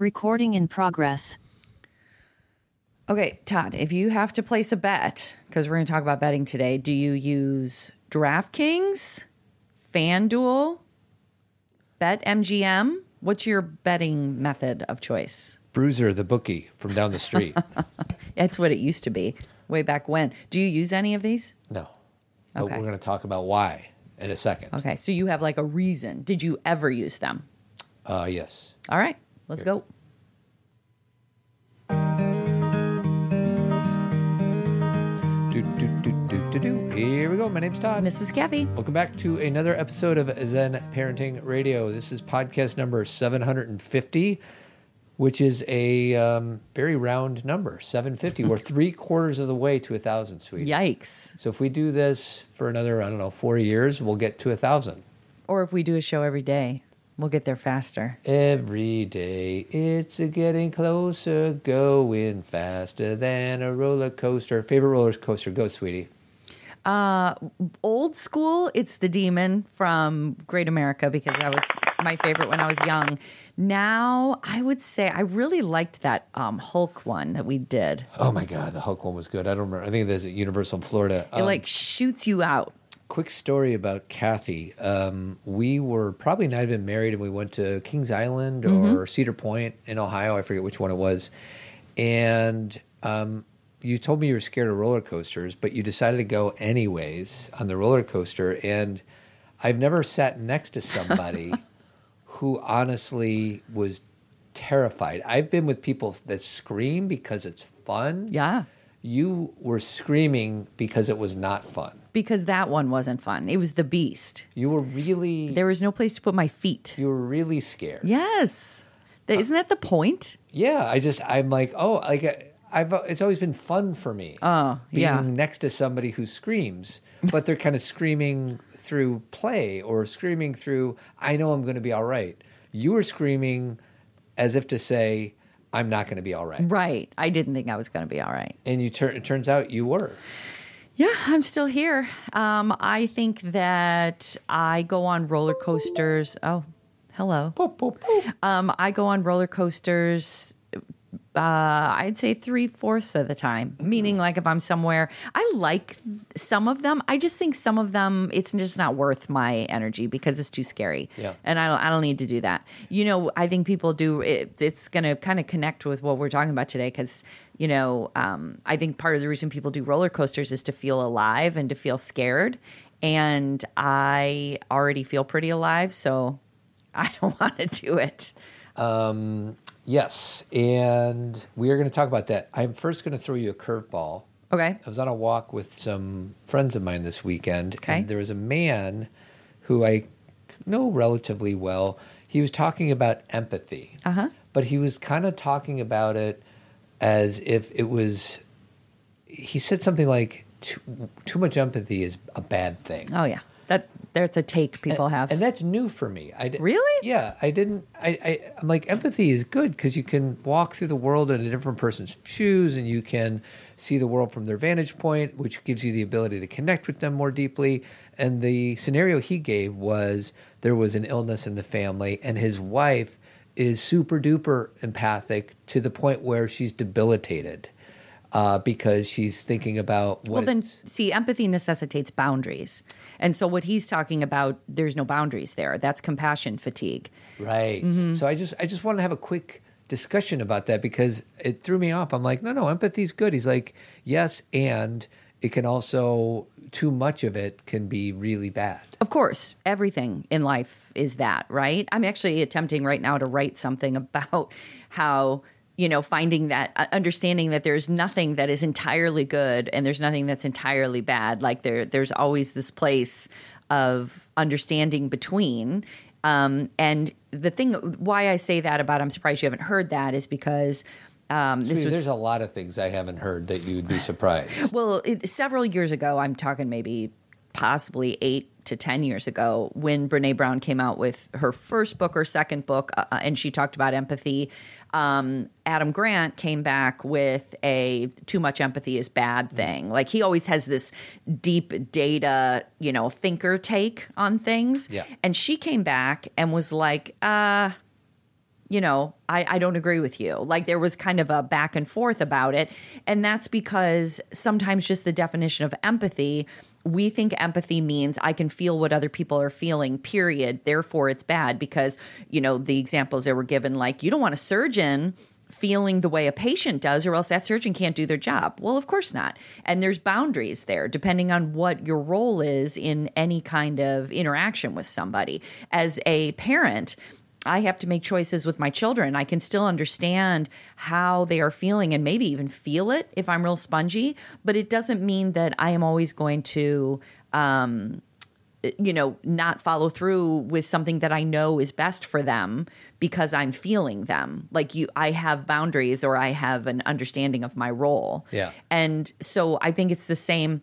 Recording in progress. Okay, Todd, if you have to place a bet, because we're going to talk about betting today, do you use DraftKings, FanDuel, BetMGM? What's your betting method of choice? Bruiser, the bookie from down the street. That's what it used to be way back when. Do you use any of these? No. Okay. But we're going to talk about why in a second. Okay. So you have like a reason. Did you ever use them? Yes. All right. Let's go. Here we go. My name's Todd. This is Cathy. Welcome back to another episode of Zen Parenting Radio. This is podcast number 750, which is a very round number, 750. We're 3/4 of the way to 1,000, sweetie. Yikes. So if we do this for another, 4 years, we'll get to 1,000. Or if we do a show every day, we'll get there faster. Every day, it's getting closer, going faster than a roller coaster. Favorite roller coaster? Go, sweetie. Old school, it's the Demon from Great America, because that was my favorite when I was young. Now, I would say I really liked that Hulk one that we did. Oh, my God. The Hulk one was good. I don't remember. I think it was at Universal in Florida. It, shoots you out. Quick story about Cathy. We were probably not even married, and we went to Kings Island or Cedar Point in Ohio. I forget which one it was. And you told me you were scared of roller coasters, but you decided to go anyways on the roller coaster. And I've never sat next to somebody who honestly was terrified. I've been with people that scream because it's fun. Yeah. You were screaming because it was not fun. Because that one wasn't fun. It was the beast. You were really... There was no place to put my feet. You were really scared. Yes. Isn't that the point? Yeah. It's always been fun for me. Oh, yeah. Being next to somebody who screams, but they're kind of screaming through play or screaming through, I know I'm going to be all right. You were screaming as if to say... I'm not going to be all right. Right. I didn't think I was going to be all right. And it turns out you were. Yeah, I'm still here. I think that I go on roller coasters. Oh, hello. Boop, boop, boop. I go on roller coasters, I'd say 3/4 of the time, meaning if I'm somewhere, I like some of them. I just think some of them, it's just not worth my energy because it's too scary. Yeah. And I don't need to do that. I think people do, it's going to kind of connect with what we're talking about today because, I think part of the reason people do roller coasters is to feel alive and to feel scared. And I already feel pretty alive, so I don't want to do it. Yes, and we are going to talk about that. I'm first going to throw you a curveball. Okay. I was on a walk with some friends of mine this weekend, and there was a man who I know relatively well. He was talking about empathy, but he was kind of talking about it as if it was, he said something like, too much empathy is a bad thing. Oh, yeah. That's a take people have. And that's new for me. Really? Yeah. I'm like, empathy is good because you can walk through the world in a different person's shoes and you can see the world from their vantage point, which gives you the ability to connect with them more deeply. And the scenario he gave was there was an illness in the family and his wife is super duper empathic to the point where she's debilitated. Because she's thinking about what... Well, then, see, empathy necessitates boundaries. And so what he's talking about, there's no boundaries there. That's compassion fatigue. Right. Mm-hmm. So I just want to have a quick discussion about that because it threw me off. I'm like, no, empathy's good. He's like, yes, and it can also... Too much of it can be really bad. Of course. Everything in life is that, right? I'm actually attempting right now to write something about how... finding that, understanding that there's nothing that is entirely good and there's nothing that's entirely bad. There's always this place of understanding between. And the thing, why I say that about, I'm surprised you haven't heard that, is because... there's a lot of things I haven't heard that you'd be surprised. Well, several years ago, I'm talking maybe possibly 8 to 10 years ago, when Brene Brown came out with her first book or second book, and she talked about empathy. Adam Grant came back with a too much empathy is bad thing. He always has this deep data, thinker take on things. Yeah. And she came back and was like, you know, I don't agree with you. Like there was kind of a back and forth about it. And that's because sometimes just the definition of empathy, we think empathy means I can feel what other people are feeling, period. Therefore, it's bad because, you know, the examples that were given, like you don't want a surgeon feeling the way a patient does or else that surgeon can't do their job. Well, of course not. And there's boundaries there depending on what your role is in any kind of interaction with somebody. As a parent, I have to make choices with my children. I can still understand how they are feeling and maybe even feel it if I'm real spongy, but it doesn't mean that I am always going to, you know, not follow through with something that I know is best for them because I'm feeling them. Like you, I have boundaries or I have an understanding of my role. Yeah. And so I think it's the same.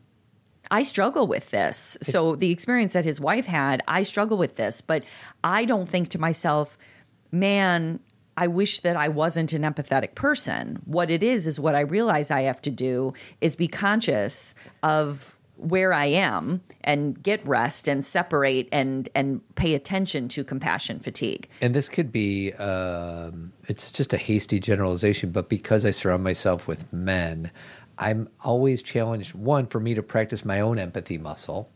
I struggle with this. So the experience that his wife had, I struggle with this, but I don't think to myself, man, I wish that I wasn't an empathetic person. What it is what I realize I have to do is be conscious of where I am and get rest and separate and pay attention to compassion fatigue. And this could be, it's just a hasty generalization, but because I surround myself with men, I'm always challenged, one, for me to practice my own empathy muscle,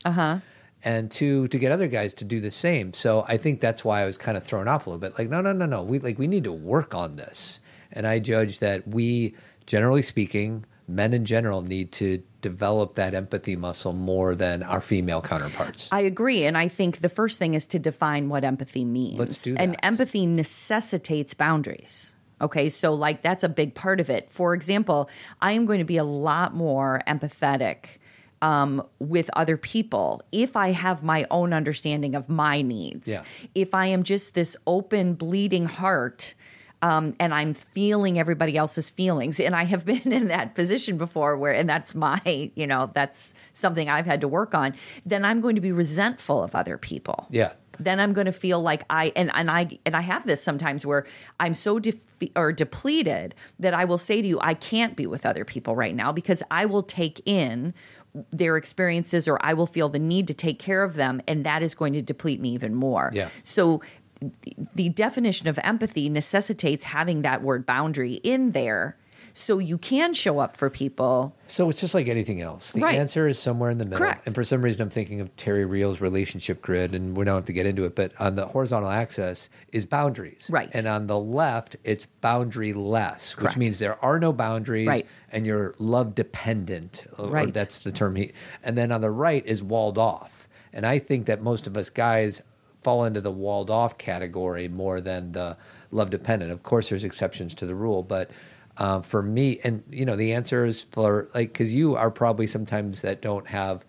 and two, to get other guys to do the same. So I think that's why I was kind of thrown off a little bit. Like, no. We need to work on this. And I judge that we, generally speaking, men in general need to develop that empathy muscle more than our female counterparts. I agree. And I think the first thing is to define what empathy means. Let's do that. And empathy necessitates boundaries. Okay, so like that's a big part of it. For example, I am going to be a lot more empathetic with other people if I have my own understanding of my needs. Yeah. If I am just this open, bleeding heart and I'm feeling everybody else's feelings. And I have been in that position before where, and that's my, you know, that's something I've had to work on. Then I'm going to be resentful of other people. Yeah. Then I'm going to feel like I have this sometimes where I'm so depleted that I will say to you, I can't be with other people right now because I will take in their experiences or I will feel the need to take care of them. And that is going to deplete me even more. Yeah. So the definition of empathy necessitates having that word boundary in there so you can show up for people. So it's just like anything else. The answer is somewhere in the middle. Correct. And for some reason, I'm thinking of Terry Real's relationship grid, and we don't have to get into it, but on the horizontal axis is boundaries. Right. And on the left, it's boundary-less, which means there are no boundaries, and you're love-dependent. Or that's the term. And then on the right is walled off. And I think that most of us guys fall into the walled-off category more than the love-dependent. Of course, there's exceptions to the rule, but... for me, and you know, the answer is for like, because you are probably sometimes that don't have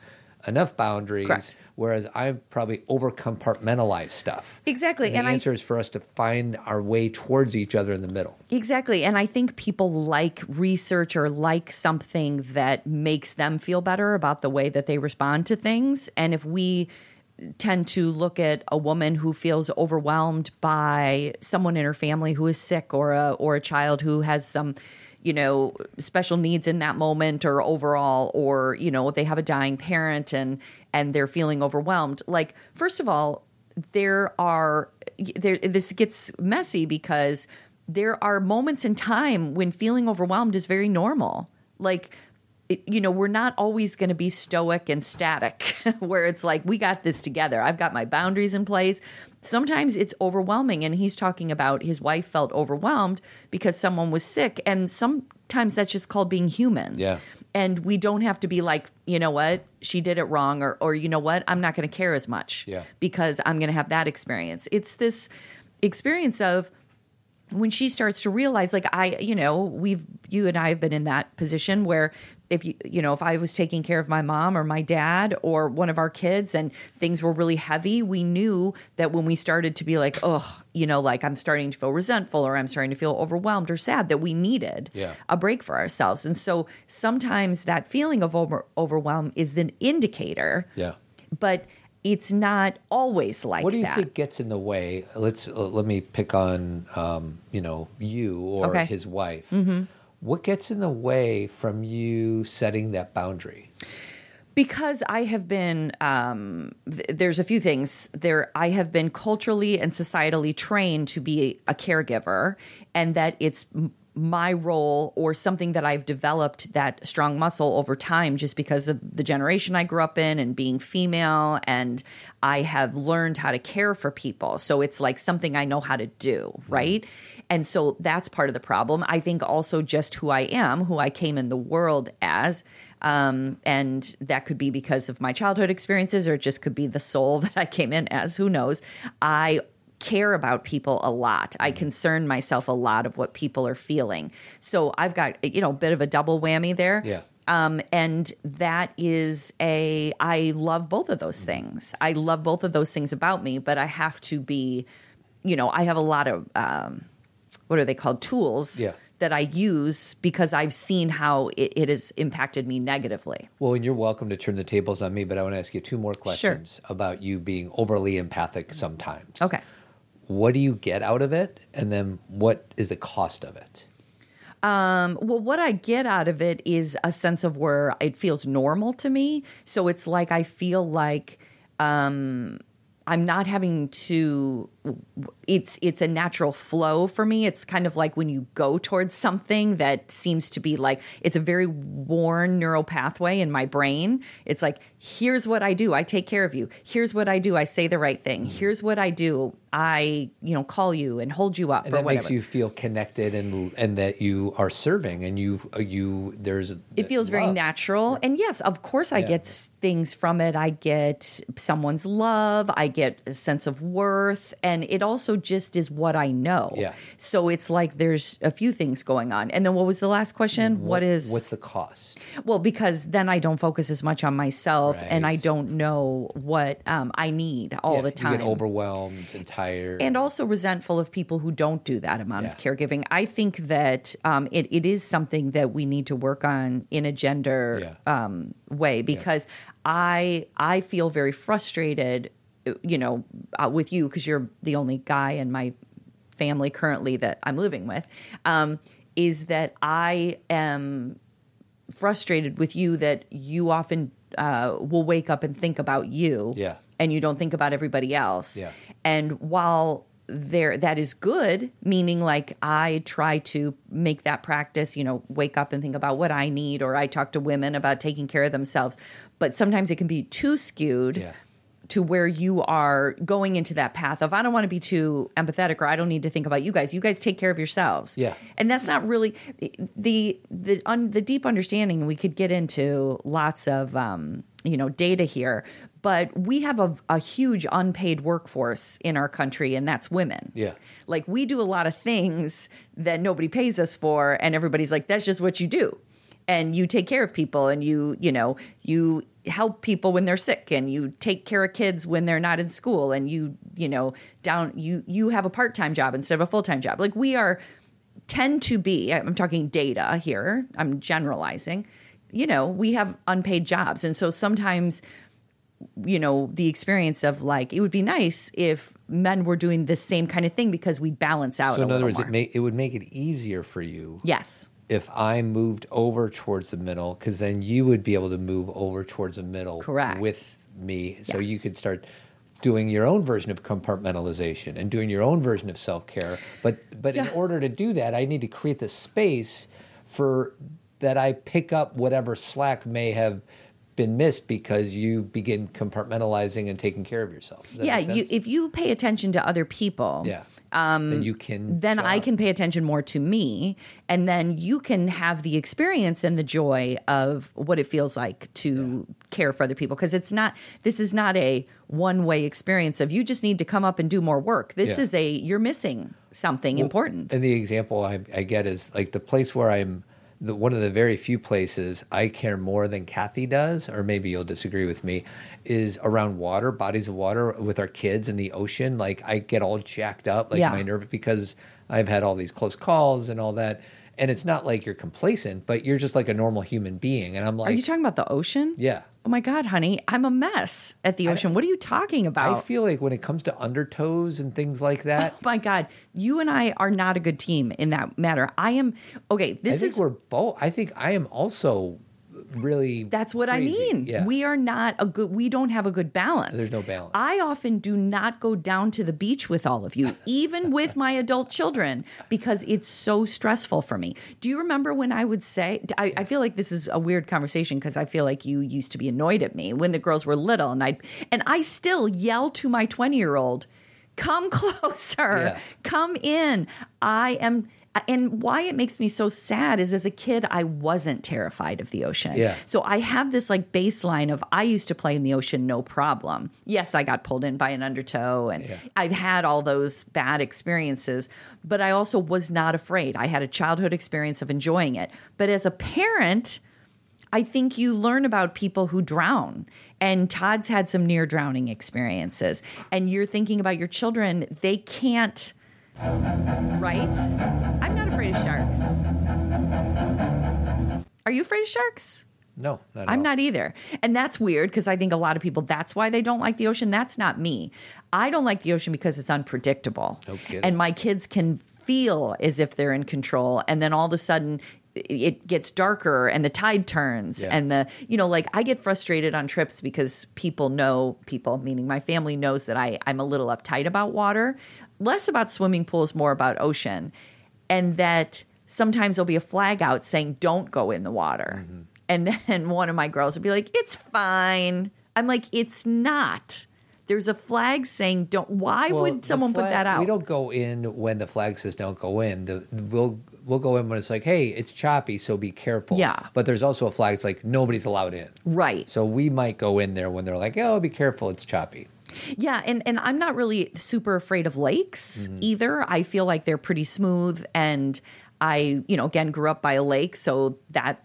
enough boundaries, whereas I probably over compartmentalize stuff. Exactly. And the answer is for us to find our way towards each other in the middle. Exactly. And I think people like research or like something that makes them feel better about the way that they respond to things. And if we tend to look at a woman who feels overwhelmed by someone in her family who is sick or a child who has some, you know, special needs in that moment or overall, or, you know, they have a dying parent and they're feeling overwhelmed. Like, first of all, this gets messy because there are moments in time when feeling overwhelmed is very normal. Like, you know, we're not always going to be stoic and static where it's like, we got this together. I've got my boundaries in place. Sometimes it's overwhelming. And he's talking about his wife felt overwhelmed because someone was sick. And sometimes that's just called being human. Yeah. And we don't have to be like, you know what, she did it wrong. Or you know what, I'm not going to care as much because I'm going to have that experience. It's this experience of, when she starts to realize, like you and I have been in that position where if I was taking care of my mom or my dad or one of our kids and things were really heavy, we knew that when we started to be like, oh, you know, like I'm starting to feel resentful or I'm starting to feel overwhelmed or sad, that we needed a break for ourselves. And so sometimes that feeling of overwhelm is an indicator. Yeah. But it's not always like that. What do you think gets in the way? Let me pick on, you or his wife. Mm-hmm. What gets in the way from you setting that boundary? Because I have been, there's a few things there. I have been culturally and societally trained to be a caregiver, and that it's my role or something that I've developed that strong muscle over time just because of the generation I grew up in and being female. And I have learned how to care for people. So it's like something I know how to do, right? And so that's part of the problem. I think also just who I am, who I came in the world as. And that could be because of my childhood experiences, or it just could be the soul that I came in as, who knows. I care about people a lot. I concern myself a lot of what people are feeling. So I've got, you know, a bit of a double whammy there. Yeah. And that is I love both of those things. I love both of those things about me, but I have to be, you know, I have a lot of, what are they called? Tools. Yeah. That I use because I've seen how it has impacted me negatively. Well, and you're welcome to turn the tables on me, but I want to ask you two more questions about you being overly empathic sometimes. Okay. What do you get out of it? And then what is the cost of it? Well, what I get out of it is a sense of where it feels normal to me. So it's like I feel like I'm not having to, it's a natural flow for me. It's kind of like when you go towards something that seems to be like, it's a very worn neural pathway in my brain. It's like, here's what I do. I take care of you. Here's what I do. I say the right thing. Here's what I do. I, you know, call you and hold you up. And that makes you feel connected and that you are serving and you there's it feels love. Very natural. And yes, of course I get things from it. I get someone's love. I get a sense of worth. And it also just is what I know. Yeah. So it's like there's a few things going on. And then what was the last question? What's the cost? Well, because then I don't focus as much on myself and I don't know what I need all the time. You get overwhelmed and tired. And also resentful of people who don't do that amount of caregiving. I think that it is something that we need to work on in a gender way because I feel very frustrated, you know, with you because you're the only guy in my family currently that I'm living with, is that I am frustrated with you that you often will wake up and think about you and you don't think about everybody else. Yeah. And while that is good, meaning like I try to make that practice, you know, wake up and think about what I need, or I talk to women about taking care of themselves. But sometimes it can be too skewed to where you are going into that path of, I don't want to be too empathetic, or I don't need to think about you guys. You guys take care of yourselves. Yeah. And that's not really the deep understanding. We could get into lots of, you know, data here, but we have a huge unpaid workforce in our country, and that's women. Yeah. Like we do a lot of things that nobody pays us for, and everybody's like, that's just what you do. And you take care of people, and you know, you help people when they're sick, and you take care of kids when they're not in school, and you know, you have a part-time job instead of a full-time job. Like we tend to be, I'm talking data here, I'm generalizing, you know, we have unpaid jobs. And so sometimes, you know, the experience of like, it would be nice if men were doing the same kind of thing because we'd balance out. So in other words, it would make it easier for you. Yes. If I moved over towards the middle, because then you would be able to move over towards the middle with me. So you could start doing your own version of compartmentalization and doing your own version of self-care. But in order to do that, I need to create the space for that I pick up whatever slack may have been missed because you begin compartmentalizing and taking care of yourself. Does that make sense? If you pay attention to other people... Yeah. Then you can. Then I can pay attention more to me, and then you can have the experience and the joy of what it feels like to care for other people. Because this is not a one-way experience of you just need to come up and do more work. This is you're missing something important. And the example I get is like the place where I'm, one of the very few places I care more than Cathy does, or maybe you'll disagree with me, is around water, bodies of water with our kids in the ocean. Like I get all jacked up, like my nerve, because I've had all these close calls and all that. And it's not like you're complacent, but you're just like a normal human being. And I'm like, are you talking about the ocean? Yeah. Oh my God, honey, I'm a mess at the ocean. What are you talking about? I feel like when it comes to undertows and things like that. Oh my God, you and I are not a good team in that matter. I am, okay, I think I am also really That's what crazy. I mean. Yeah. We are not a good, we don't have a good balance. There's no balance. I often do not go down to the beach with all of you, even with my adult children, because it's so stressful for me. Do you remember when I would say, I feel like this is a weird conversation because I feel like you used to be annoyed at me when the girls were little, and I still yell to my 20-year-old, come closer, come in. I am... And why it makes me so sad is as a kid, I wasn't terrified of the ocean. Yeah. So I have this like baseline of I used to play in the ocean, no problem. Yes, I got pulled in by an undertow and I've had all those bad experiences, but I also was not afraid. I had a childhood experience of enjoying it. But as a parent, I think you learn about people who drown. And Todd's had some near drowning experiences. And you're thinking about your children, they can't. Right? I'm not afraid of sharks. Are you afraid of sharks? No, not at all. I'm not either. And that's weird because I think a lot of people, that's why they don't like the ocean. That's not me. I don't like the ocean because it's unpredictable. No kidding. And my kids can feel as if they're in control. And then all of a sudden it gets darker and the tide turns and the, you know, like I get frustrated on trips because people, meaning my family knows that I'm a little uptight about water. Less about swimming pools, more about ocean, and that sometimes there'll be a flag out saying don't go in the water. Mm-hmm. And then one of my girls would be like, it's fine. I'm like, it's not. There's a flag saying don't. Why would someone put that out? We don't go in when the flag says don't go in. We'll go in when it's like, hey, it's choppy, so be careful. Yeah. But there's also a flag that's like nobody's allowed in. Right. So we might go in there when they're like, oh, be careful, it's choppy. Yeah, and I'm not really super afraid of lakes either. I feel like they're pretty smooth, and I, you know, again, grew up by a lake, so that,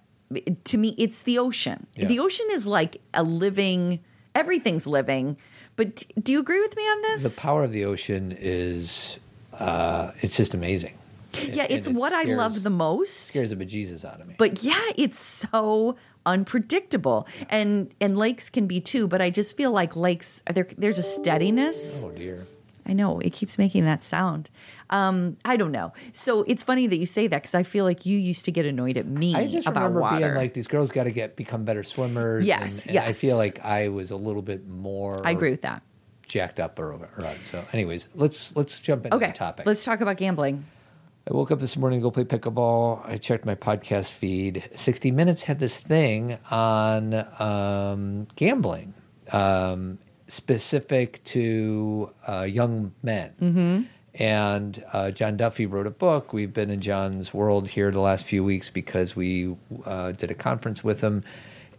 to me, it's the ocean. Yeah. The ocean is like a living, everything's living, but do you agree with me on this? The power of the ocean is, it's just amazing. Yeah, it's what I love the most. Scares the bejesus out of me. But yeah, it's so unpredictable, and lakes can be too. But I just feel like lakes, there's a steadiness. Oh dear, I know it keeps making that sound. I don't know. So it's funny that you say that because I feel like you used to get annoyed at me about water. I just remember being like, these girls got to become better swimmers. Yes, and I feel like I was a little bit more. I agree with that. Jacked up or so. Anyways, let's jump into the topic. Let's talk about gambling. I woke up this morning to go play pickleball. I checked my podcast feed. 60 Minutes had this thing on gambling, specific to young men. Mm-hmm. And John Duffy wrote a book. We've been in John's world here the last few weeks because we did a conference with him.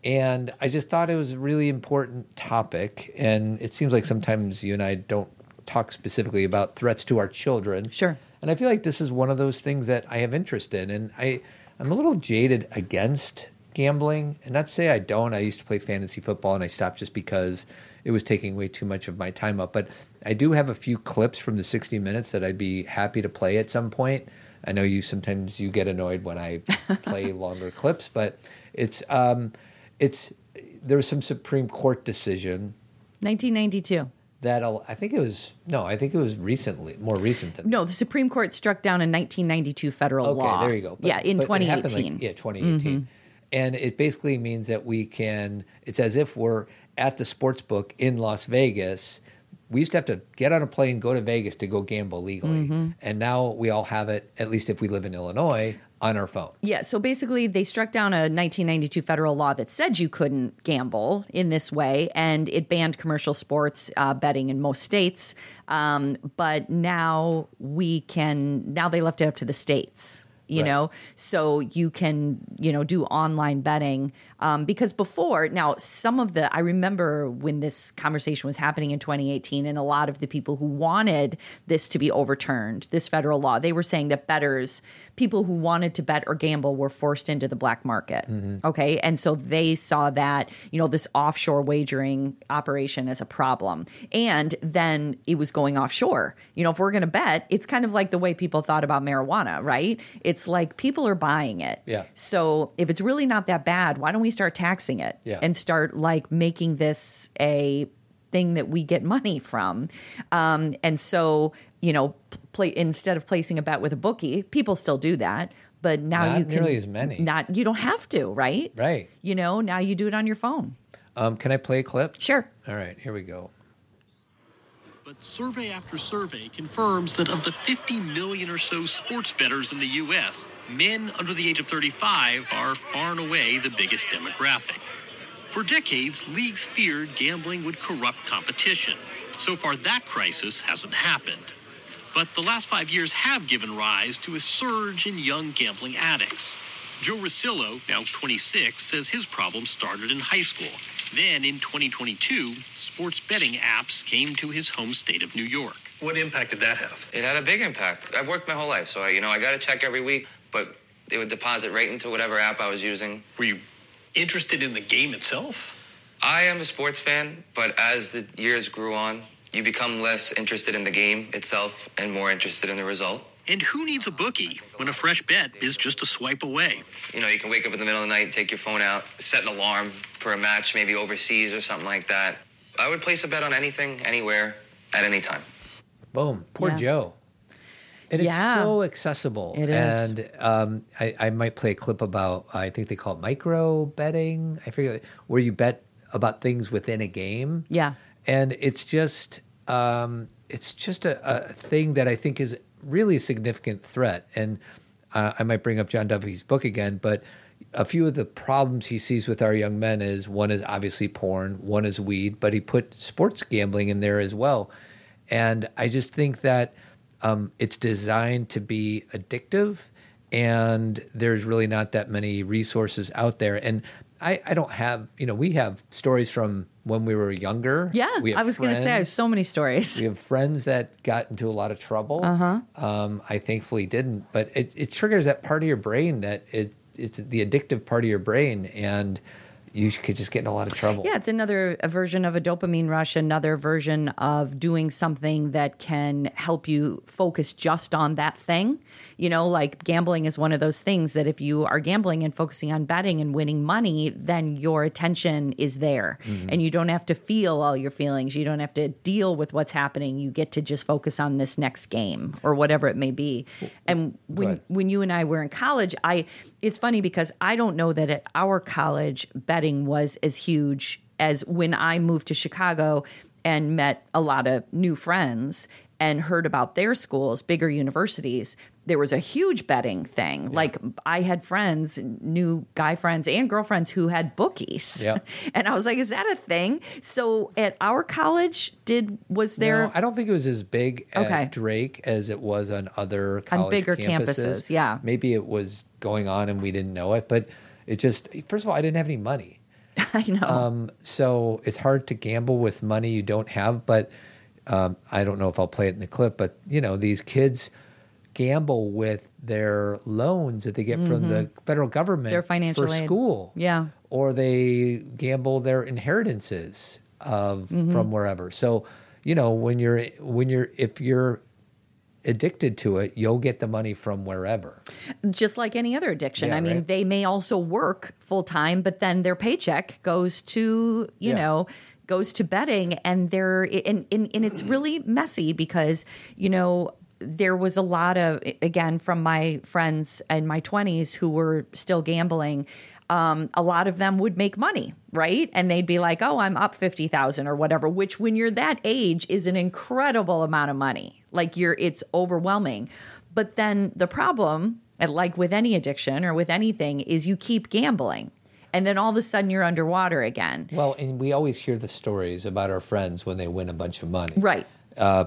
And I just thought it was a really important topic. And it seems like sometimes you and I don't talk specifically about threats to our children. Sure. And I feel like this is one of those things that I have interest in. And I'm a little jaded against gambling. And not to say I don't. I used to play fantasy football, and I stopped just because it was taking way too much of my time up. But I do have a few clips from the 60 Minutes that I'd be happy to play at some point. I know sometimes you get annoyed when I play longer clips. But it's there was some Supreme Court decision. 1992. I think it was more recent than that. No, the Supreme Court struck down a 1992 federal law. Okay, there you go. But, in 2018. 2018. Mm-hmm. And it basically means that it's as if we're at the sports book in Las Vegas. We used to have to get on a plane, go to Vegas to go gamble legally. Mm-hmm. And now we all have it, at least if we live in Illinois, on our phone. Yeah, so basically they struck down a 1992 federal law that said you couldn't gamble in this way, and it banned commercial sports betting in most states. But now they left it up to the states. You know, so you can, do online betting because before now I remember when this conversation was happening in 2018 and a lot of the people who wanted this to be overturned, this federal law, they were saying that people who wanted to bet or gamble were forced into the black market. Mm-hmm. Okay. And so they saw that, this offshore wagering operation as a problem. And then it was going offshore. If we're going to bet, it's kind of like the way people thought about marijuana, right? It's like people are buying it. Yeah. So if it's really not that bad, why don't we start taxing it and start like making this a thing that we get money from? And so, instead of placing a bet with a bookie, people still do that. But now not you can nearly as many. Not you don't have to, right? Right. You know, now you do it on your phone. Can I play a clip? Sure. All right, here we go. But survey after survey confirms that of the 50 million or so sports bettors in the U.S., men under the age of 35 are far and away the biggest demographic. For decades, leagues feared gambling would corrupt competition. So far, that crisis hasn't happened. But the last 5 years have given rise to a surge in young gambling addicts. Joe Russillo, now 26, says his problem started in high school. Then, in 2022, sports betting apps came to his home state of New York. What impact did that have? It had a big impact. I've worked my whole life, so I got a check every week, but it would deposit right into whatever app I was using. Were you interested in the game itself? I am a sports fan, but as the years grew on, you become less interested in the game itself and more interested in the result. And who needs a bookie when a fresh bet is just a swipe away? You know, you can wake up in the middle of the night, take your phone out, set an alarm for a match, maybe overseas or something like that. I would place a bet on anything, anywhere, at any time. Boom. Poor Joe. And it's so accessible. It is. And I might play a clip about, I think they call it micro betting. I forget, where you bet about things within a game. Yeah. And it's just a thing that I think is really a significant threat. And I might bring up John Duffy's book again, but a few of the problems he sees with our young men is one is obviously porn, one is weed, but he put sports gambling in there as well. And I just think that it's designed to be addictive, and there's really not that many resources out there. And I don't have, we have stories from when we were younger. Yeah, I was going to say, I have so many stories. We have friends that got into a lot of trouble. Uh-huh. I thankfully didn't, but it triggers that part of your brain that it's the addictive part of your brain, and you could just get in a lot of trouble. Yeah, it's a version of a dopamine rush, another version of doing something that can help you focus just on that thing. Like gambling is one of those things that if you are gambling and focusing on betting and winning money, then your attention is there. Mm-hmm. And you don't have to feel all your feelings. You don't have to deal with what's happening. You get to just focus on this next game or whatever it may be. And when you and I were in college, it's funny because I don't know that at our college betting was as huge as when I moved to Chicago and met a lot of new friends and heard about their schools, bigger universities. There was a huge betting thing. Yeah. Like I had friends, new guy friends and girlfriends who had bookies. Yeah. And I was like, is that a thing? So at our college, was there? No, I don't think it was as big at Drake as it was on other college on bigger campuses. Yeah. Maybe it was going on and we didn't know it, but it just, first of all, I didn't have any money. I know. So it's hard to gamble with money you don't have, but I don't know if I'll play it in the clip, but these kids gamble with their loans that they get mm-hmm. from the federal government, their financial for aid. School. Yeah. Or they gamble their inheritances from wherever. So, if you're addicted to it, you'll get the money from wherever. Just like any other addiction. Yeah, they may also work full time, but then their paycheck goes to, goes to betting, and it's really messy because, there was a lot of, again, from my friends in my 20s who were still gambling, a lot of them would make money, right? And they'd be like, oh, I'm up $50,000 or whatever, which when you're that age is an incredible amount of money. Like it's overwhelming. But then the problem, and like with any addiction or with anything, is you keep gambling. And then all of a sudden you're underwater again. Well, and we always hear the stories about our friends when they win a bunch of money. Right.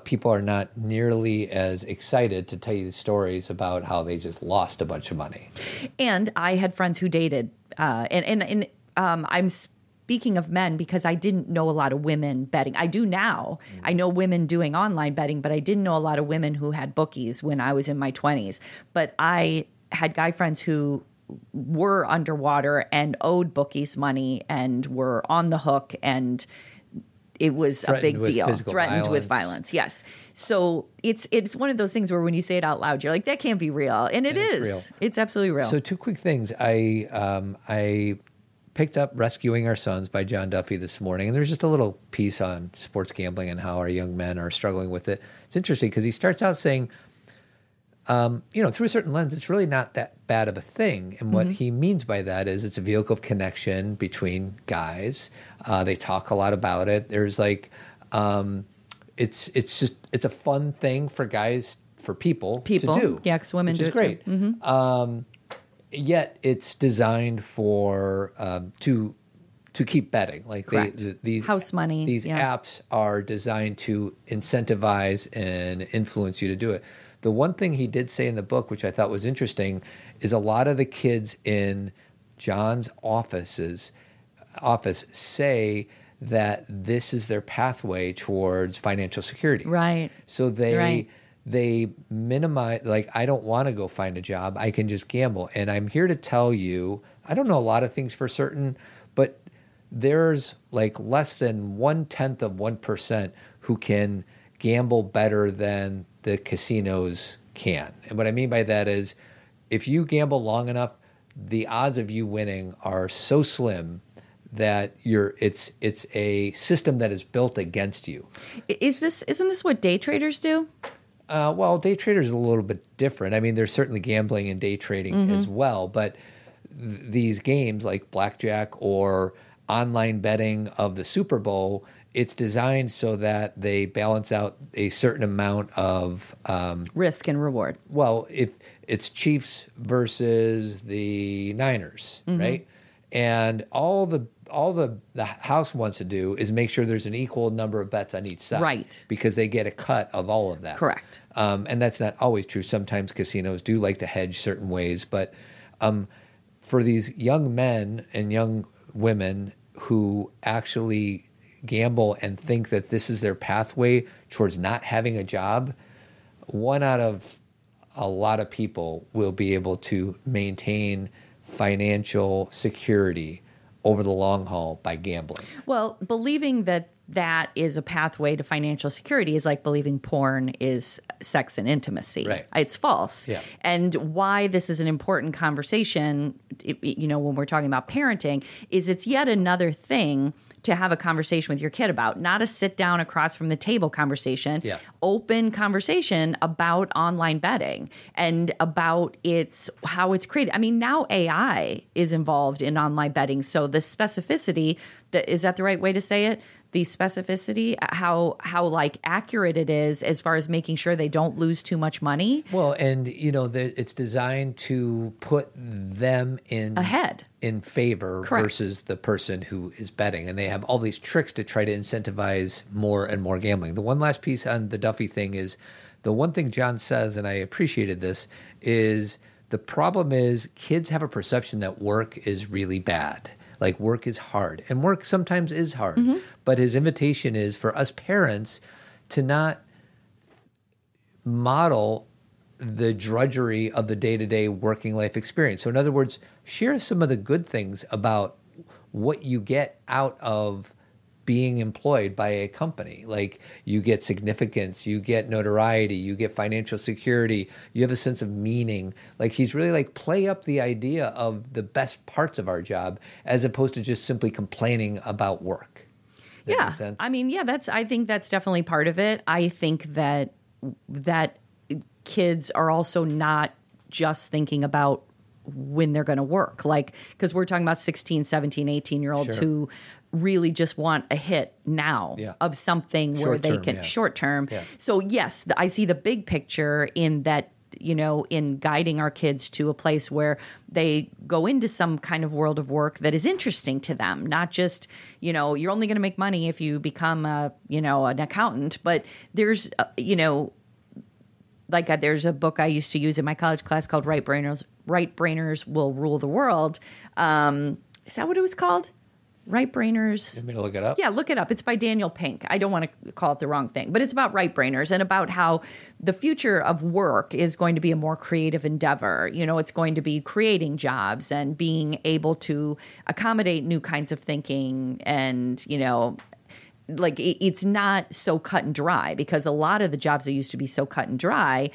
People are not nearly as excited to tell you the stories about how they just lost a bunch of money. And I had friends who dated. I'm speaking of men because I didn't know a lot of women betting. I do now. Mm-hmm. I know women doing online betting, but I didn't know a lot of women who had bookies when I was in my 20s. But I had guy friends who were underwater and owed bookies money and were on the hook, and it was a big deal. Threatened with violence. Yes. So it's one of those things where when you say it out loud, you're like, that can't be real. And it is. It's absolutely real. So two quick things. I picked up Rescuing Our Sons by John Duffy this morning, and there's just a little piece on sports gambling and how our young men are struggling with it. It's interesting because he starts out saying, through a certain lens, it's really not that bad of a thing. And what he means by that is it's a vehicle of connection between guys. They talk a lot about it. There's like, it's a fun thing for guys, for people to do. Yeah, because women do it great. Too. Mm-hmm. Yet it's designed for to keep betting. Like these house money. These apps are designed to incentivize and influence you to do it. The one thing he did say in the book, which I thought was interesting, is a lot of the kids in John's office say that this is their pathway towards financial security. Right. So they minimize, like, I don't want to go find a job. I can just gamble. And I'm here to tell you, I don't know a lot of things for certain, but there's like less than 0.1% who can gamble better than the casinos can. And what I mean by that is if you gamble long enough, the odds of you winning are so slim that it's a system that is built against you. Isn't this what day traders do? Well, day traders is a little bit different. I mean, there's certainly gambling in day trading as well, but these games like blackjack or online betting of the Super Bowl, it's designed so that they balance out a certain amount of risk and reward. Well, if it's Chiefs versus the Niners, right? And all the house wants to do is make sure there's an equal number of bets on each side, right? Because they get a cut of all of that, correct? And that's not always true. Sometimes casinos do like to hedge certain ways, but for these young men and young women who actually gamble and think that this is their pathway towards not having a job, 1 out of a lot of people will be able to maintain financial security over the long haul by gambling. Well, believing that is a pathway to financial security is like believing porn is sex and intimacy. Right. It's false. Yeah. And why this is an important conversation, when we're talking about parenting, is it's yet another thing to have a conversation with your kid about, not a sit down across from the table conversation, open conversation about online betting and about how it's created. I mean, now AI is involved in online betting. So the specificity, is that the right way to say it? The specificity, how like accurate it is as far as making sure they don't lose too much money. Well, and it's designed to put them in favor versus the person who is betting. And they have all these tricks to try to incentivize more and more gambling. The one last piece on the Duffy thing is the one thing John says, and I appreciated this, is the problem is kids have a perception that work is really bad. Like work is hard, and work sometimes is hard. Mm-hmm. But his invitation is for us parents to not model the drudgery of the day-to-day working life experience. So in other words, share some of the good things about what you get out of being employed by a company. Like you get significance, you get notoriety, you get financial security, you have a sense of meaning. Like he's really like play up the idea of the best parts of our job as opposed to just simply complaining about work. Does that make sense? I mean, I think that's definitely part of it. I think that kids are also not just thinking about when they're going to work. Like, because we're talking about 16, 17, 18-year-olds who really just want a hit now of something where they can short term. Yeah. So yes, I see the big picture in that, in guiding our kids to a place where they go into some kind of world of work that is interesting to them, not just, you're only going to make money if you become an accountant, but there's, there's a book I used to use in my college class called Right Brainers Will Rule the World. Is that what it was called? Right Brainers. You want me to look it up? Yeah, look it up. It's by Daniel Pink. I don't want to call it the wrong thing, but it's about right brainers and about how the future of work is going to be a more creative endeavor. It's going to be creating jobs and being able to accommodate new kinds of thinking and, it's not so cut and dry because a lot of the jobs that used to be so cut and dry,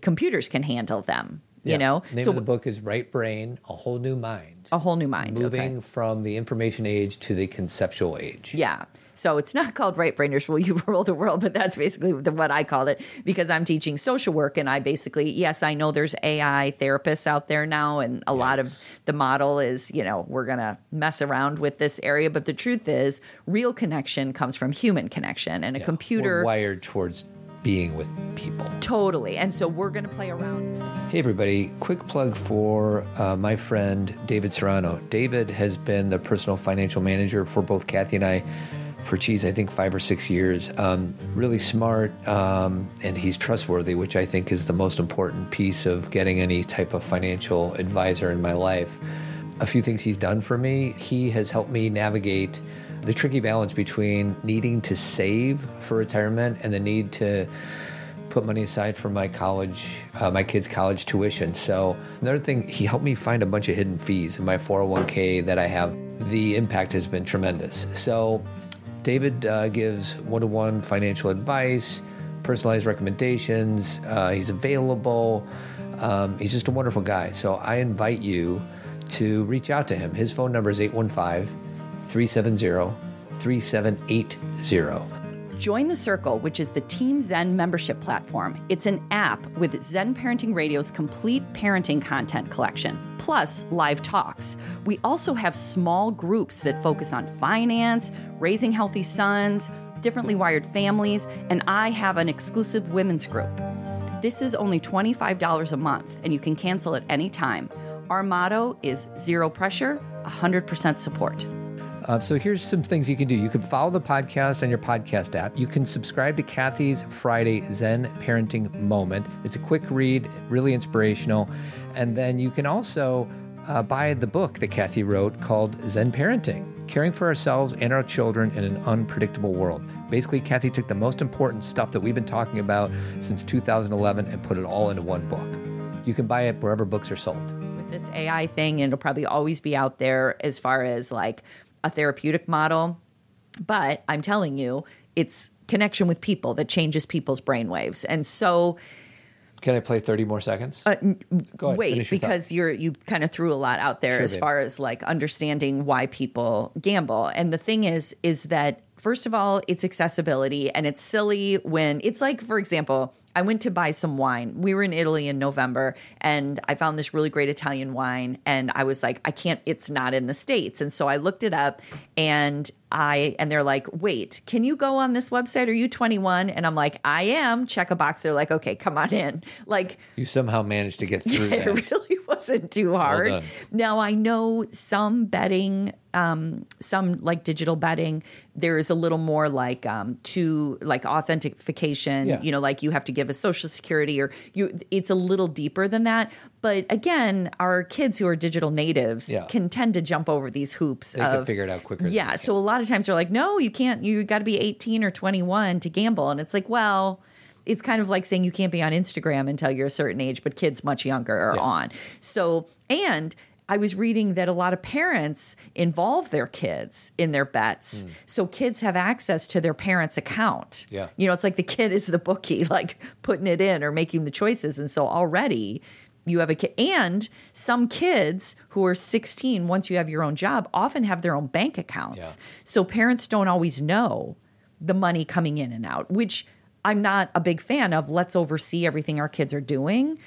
computers can handle them. Yeah. You know, the name of the book is Right Brain, A Whole New Mind. A Whole New Mind. Moving from the information age to the conceptual age. Yeah. So it's not called Right Brainers Will You Rule the World, but that's basically what I called it, because I'm teaching social work. And I basically, yes, I know there's AI therapists out there now. And a lot of the model is, you know, we're going to mess around with this area. But the truth is real connection comes from human connection, and a computer. We're wired towards being with people. Totally. And so we're going to play around. Hey, everybody. Quick plug for my friend, David Serrano. David has been the personal financial manager for both Cathy and I for, geez, I think 5 or 6 years. Really smart, and he's trustworthy, which I think is the most important piece of getting any type of financial advisor in my life. A few things he's done for me. He has helped me navigate the tricky balance between needing to save for retirement and the need to put money aside for my college, my kids' college tuition. So another thing, he helped me find a bunch of hidden fees in my 401k that I have. The impact has been tremendous. So David gives one-to-one financial advice, personalized recommendations. He's available. He's just a wonderful guy. So I invite you to reach out to him. His phone number is 815-370-3780. Join the Circle, which is the Team Zen membership platform. It's an app with Zen Parenting Radio's complete parenting content collection, plus live talks. We also have small groups that focus on finance, raising healthy sons, differently wired families, and I have an exclusive women's group. This is only $25 a month, and you can cancel at any time. Our motto is zero pressure, 100% support. So here's some things you can do. You can follow the podcast on your podcast app. You can subscribe to Cathy's Friday Zen Parenting Moment. It's a quick read, really inspirational. And then you can also buy the book that Cathy wrote called Zen Parenting, Caring for Ourselves and Our Children in an Unpredictable World. Basically, Cathy took the most important stuff that we've been talking about since 2011 and put it all into one book. You can buy it wherever books are sold. With this AI thing, it'll probably always be out there as far as like a therapeutic model, but I'm telling you, it's connection with people that changes people's brainwaves. And so, can I play 30 more seconds? Go ahead, wait, because you kind of threw a lot out there as far as like understanding why people gamble. And the thing is that first of all, it's accessibility, and it's silly when it's like, for example, I went to buy some wine. We were in Italy in November, and I found this really great Italian wine, and I was like, I can't, it's not in the States. And so I looked it up, and they're like, wait, can you go on this website? Are you 21? And I'm like, I am. Check a box. They're like, okay, come on in. Like, you somehow managed to get through that. It really wasn't too hard. Well done. Now, I know some betting, some like digital betting, there is a little more like to like authentication, you know, like you have to give a social security or you, it's a little deeper than that. But again, our kids who are digital natives can tend to jump over these hoops. They can figure it out quicker. Yeah. So a lot of times they're like, no, you can't, you got to be 18 or 21 to gamble. And it's like, well, it's kind of like saying you can't be on Instagram until you're a certain age, but kids much younger are on. So, and I was reading that a lot of parents involve their kids in their bets. So kids have access to their parents' account. Yeah. You know, it's like the kid is the bookie, like putting it in or making the choices. And so already you have a kid. And some kids who are 16, once you have your own job, often have their own bank accounts. Yeah. So parents don't always know the money coming in and out, which I'm not a big fan of. Let's oversee everything our kids are doing.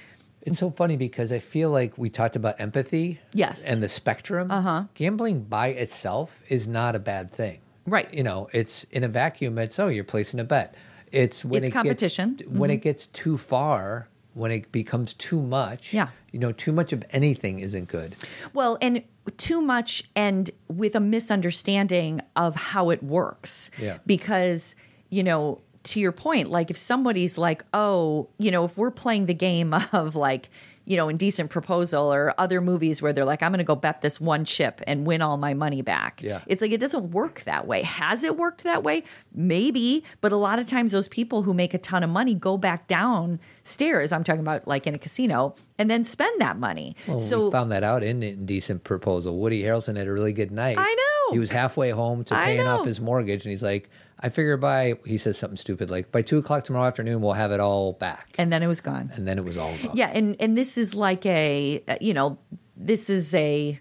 It's so funny because I feel like we talked about empathy and the spectrum. Gambling by itself is not a bad thing. Right. You know, it's in a vacuum. It's, oh, you're placing a bet. It's when it's competition. When it gets too far, when it becomes too much, you know, too much of anything isn't good. Well, and too much and with a misunderstanding of how it works. Because, you know, to your point, like if somebody's like, oh, you know, if we're playing the game of like, you know, Indecent Proposal or other movies where they're like, I'm going to go bet this one chip and win all my money back. It's like, it doesn't work that way. Has it worked that way? Maybe. But a lot of times those people who make a ton of money go back downstairs. I'm talking about like in a casino and then spend that money. Well, so we found that out in Indecent Proposal. Woody Harrelson had a really good night. I know. He was halfway home to paying off his mortgage and he's like, I figure by, he says something stupid, like by 2 o'clock tomorrow afternoon, we'll have it all back. And then it was gone. And then it was all gone. Yeah. And this is like a, you know, this is a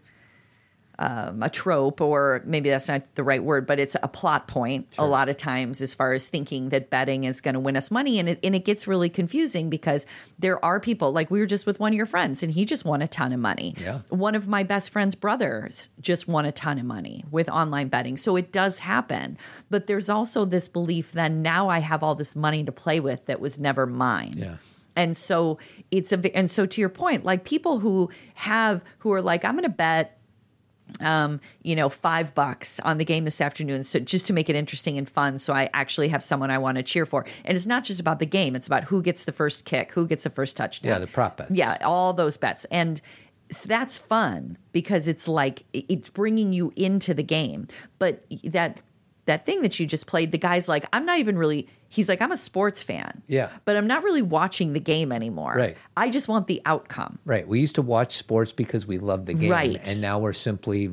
trope, or maybe that's not the right word, but it's a plot point a lot of times as far as thinking that betting is going to win us money. And it gets really confusing because there are people, like we were just with one of your friends and he just won a ton of money. Yeah. One of my best friend's brothers just won a ton of money with online betting. So it does happen. But there's also this belief then now I have all this money to play with that was never mine. Yeah. And so it's and so to your point, like people who are like, I'm going to bet $5 on the game this afternoon, so just to make it interesting and fun, so I actually have someone I want to cheer for. And it's not just about the game, it's about who gets the first kick, who gets the first touchdown. Yeah, the prop bets. Yeah, all those bets. And so that's fun because it's like it's bringing you into the game. But that thing that you just played, the guy's like, I'm not even really – he's like, I'm a sports fan. Yeah. But I'm not really watching the game anymore. Right. I just want the outcome. Right. We used to watch sports because we loved the game. Right. And now we're simply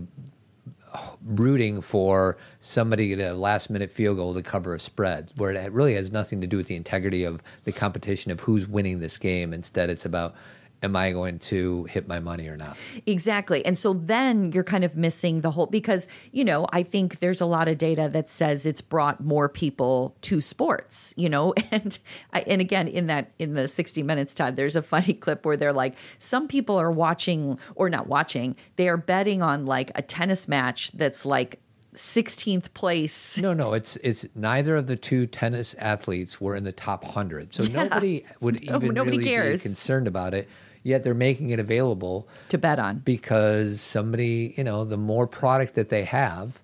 rooting for somebody to get a last-minute field goal to cover a spread, where it really has nothing to do with the integrity of the competition of who's winning this game. Instead, it's about – am I going to hit my money or not? Exactly. And so then you're kind of missing the whole, because, you know, I think there's a lot of data that says it's brought more people to sports, you know, and again, in the 60 Minutes, Todd, there's a funny clip where they're like, some people are watching or not watching, they are betting on like a tennis match that's like 16th place. No, it's neither of the two tennis athletes were in the top 100. So yeah. Nobody would even really cares. Be concerned about it. Yet they're making it available to bet on because somebody, you know, the more product that they have,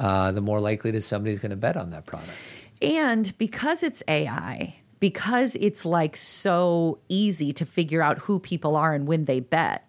the more likely that somebody's going to bet on that product. And because it's AI, because it's like so easy to figure out who people are and when they bet,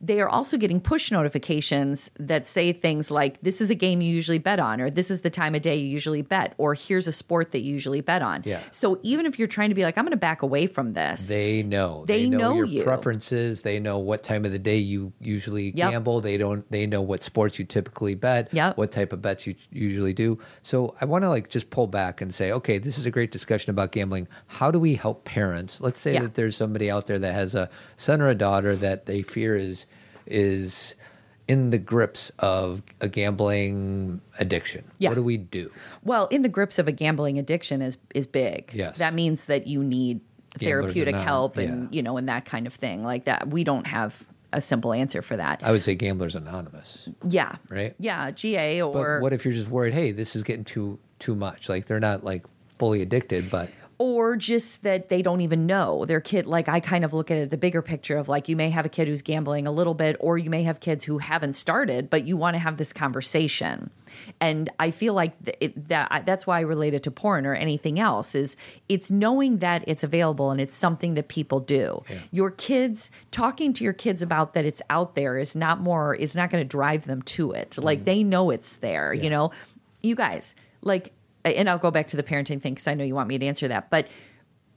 they are also getting push notifications that say things like, this is a game you usually bet on, or this is the time of day you usually bet, or here's a sport that you usually bet on. Yeah. So even if you're trying to be like, I'm going to back away from this. They know your preferences. They know what time of the day you usually gamble. They know what sports you typically bet, what type of bets you usually do. So I want to like just pull back and say, okay, this is a great discussion about gambling. How do we help parents? Let's say that there's somebody out there that has a son or a daughter that they fear is in the grips of a gambling addiction. Yeah. What do we do? Well, in the grips of a gambling addiction is big. Yes. That means that you need therapeutic help and you know, and that kind of thing. Like that, we don't have a simple answer for that. I would say Gamblers Anonymous. Yeah. Right? Yeah, GA or... But what if you're just worried, hey, this is getting too much? Like they're not like fully addicted, but... Or just that they don't even know their kid. Like I kind of look at it, the bigger picture of like, you may have a kid who's gambling a little bit, or you may have kids who haven't started, but you want to have this conversation. And I feel like that's why I relate it to porn or anything else is it's knowing that it's available and it's something that people do. Yeah. Your kids, talking to your kids about that it's out there is not going to drive them to it. Like they know it's there, you know, you guys like. And I'll go back to the parenting thing because I know you want me to answer that. But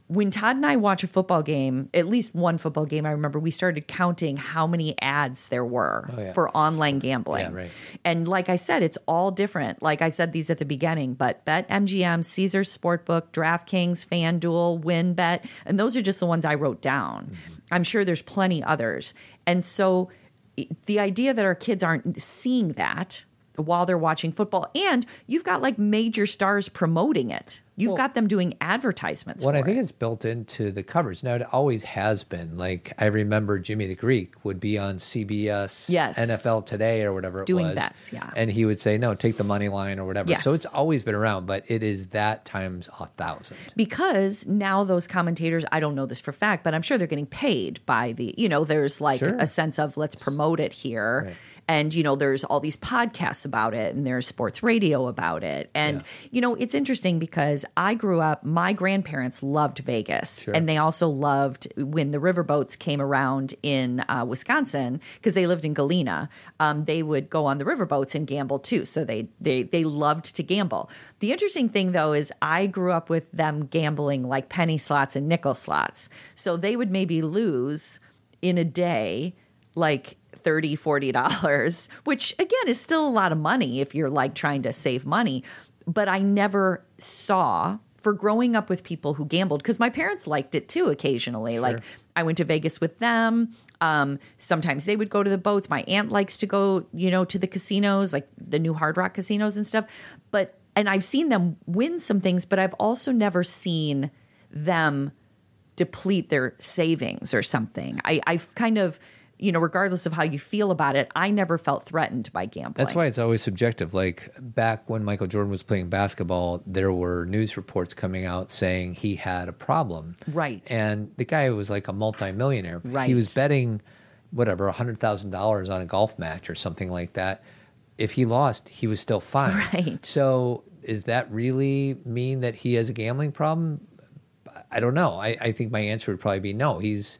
when Todd and I watch a football game, at least one football game, I remember we started counting how many ads there were for online gambling. Yeah, right. And like I said, it's all different. Like I said these at the beginning, but BetMGM, Caesars Sportsbook, DraftKings, FanDuel, WinBet, and those are just the ones I wrote down. Mm-hmm. I'm sure there's plenty others. And so the idea that our kids aren't seeing that while they're watching football, and you've got like major stars promoting it. You've got them doing advertisements for it. Well, I think it's built into the coverage. Now, it always has been. Like, I remember Jimmy the Greek would be on CBS, NFL Today or whatever it was. Doing bets, yeah. And he would say, no, take the money line or whatever. Yes. So it's always been around, but it is that times 1,000. Because now those commentators, I don't know this for a fact, but I'm sure they're getting paid by the, you know, there's like a sense of let's promote it here. Right. And, you know, there's all these podcasts about it and there's sports radio about it. And, you know, it's interesting because I grew up, my grandparents loved Vegas and they also loved when the riverboats came around in Wisconsin because they lived in Galena. They would go on the riverboats and gamble too. So they loved to gamble. The interesting thing though is I grew up with them gambling like penny slots and nickel slots. So they would maybe lose in a day like $30, $40, which again is still a lot of money if you're like trying to save money. but I never saw for growing up with people who gambled, because my parents liked it too occasionally. Sure. Like I went to Vegas with them. Sometimes they would go to the boats. My aunt likes to go, you know, to the casinos, like the new Hard Rock casinos and stuff. But, and I've seen them win some things, but I've also never seen them deplete their savings or something. I've kind of, you know, regardless of how you feel about it, I never felt threatened by gambling. That's why it's always subjective. Like back when Michael Jordan was playing basketball, there were news reports coming out saying he had a problem. Right. And the guy was like a multimillionaire. Right. He was betting, whatever, $100,000 on a golf match or something like that. If he lost, he was still fine. Right. So is that really mean that he has a gambling problem? I don't know. I think my answer would probably be no. He's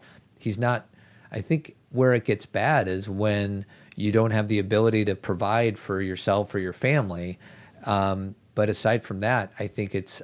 not. I think where it gets bad is when you don't have the ability to provide for yourself or your family. But aside from that, I think it's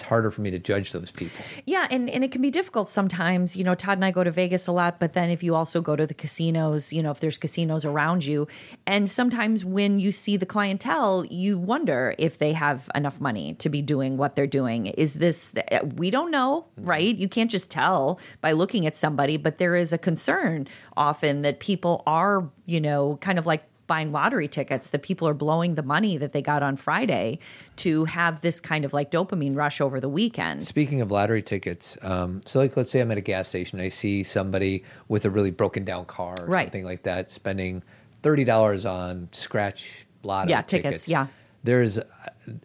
harder for me to judge those people. Yeah, and it can be difficult sometimes. You know, Todd and I go to Vegas a lot, but then if you also go to the casinos, you know, if there's casinos around you, and sometimes when you see the clientele, you wonder if they have enough money to be doing what they're doing. Is this, we don't know, right? You can't just tell by looking at somebody, but there is a concern often that people are, you know, kind of like buying lottery tickets, that people are blowing the money that they got on Friday to have this kind of like dopamine rush over the weekend. Speaking of lottery tickets, so like let's say I'm at a gas station, I see somebody with a really broken down car or right. something like that spending $30 on scratch lottery tickets. Yeah. There's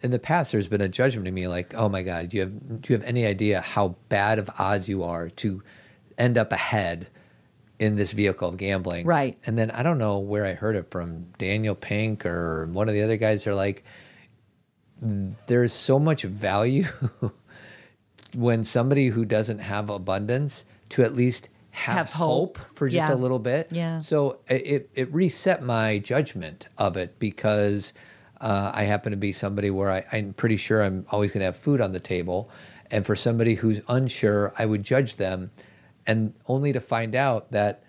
in the past there's been a judgment to me like, oh my God, do you have any idea how bad of odds you are to end up ahead in this vehicle of gambling. Right. And then I don't know where I heard it from, Daniel Pink or one of the other guys. They're like, there's so much value when somebody who doesn't have abundance to at least have hope for just a little bit. Yeah. So it reset my judgment of it because I happen to be somebody where I'm pretty sure I'm always going to have food on the table. And for somebody who's unsure, I would judge them. And only to find out that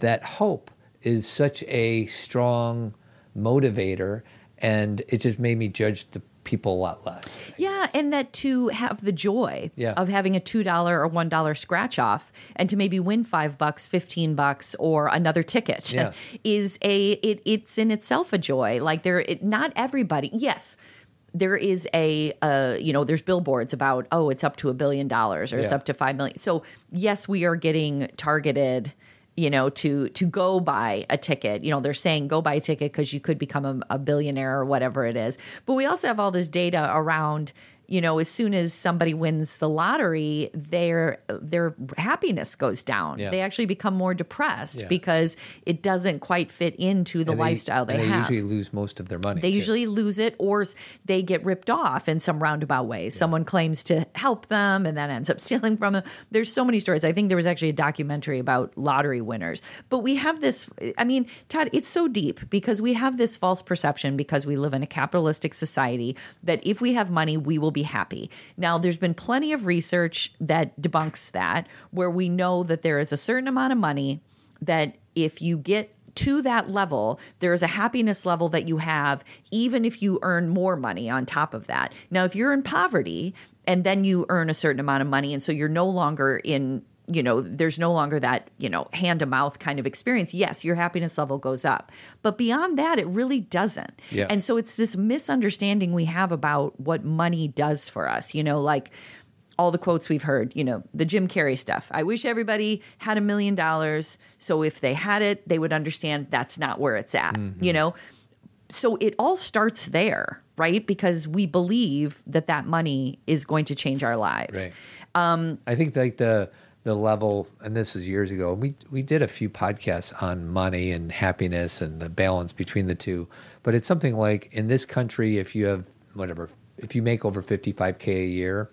that hope is such a strong motivator, and it just made me judge the people a lot less. Yeah, and that to have the joy of having a $2 or $1 scratch off and to maybe win $5, $15 or another ticket is it's in itself a joy. Like not everybody, yes. There is there's billboards about, oh, it's up to $1 billion or it's up to 5 million. So yes, we are getting targeted, you know, to go buy a ticket. You know, they're saying go buy a ticket because you could become a billionaire or whatever it is. But we also have all this data around, you know, as soon as somebody wins the lottery, their happiness goes down. Yeah. They actually become more depressed because it doesn't quite fit into the lifestyle they have. They usually lose most of their money. They usually lose it, or they get ripped off in some roundabout way. Yeah. Someone claims to help them and then ends up stealing from them. There's so many stories. I think there was actually a documentary about lottery winners. But we have this, I mean, Todd, it's so deep because we have this false perception because we live in a capitalistic society that if we have money, we will be happy. Now, there's been plenty of research that debunks that, where we know that there is a certain amount of money that if you get to that level, there is a happiness level that you have, even if you earn more money on top of that. Now, if you're in poverty and then you earn a certain amount of money, and so you're no longer in, you know, there's no longer that, you know, hand-to-mouth kind of experience. Yes, your happiness level goes up. But beyond that, it really doesn't. Yeah. And so it's this misunderstanding we have about what money does for us. You know, like all the quotes we've heard, you know, the Jim Carrey stuff. I wish everybody had $1 million. So if they had it, they would understand that's not where it's at, you know. So it all starts there, right? Because we believe that that money is going to change our lives. Right. I think like the level, and this is years ago, we did a few podcasts on money and happiness and the balance between the two, but it's something like in this country, if you make over $55,000 a year,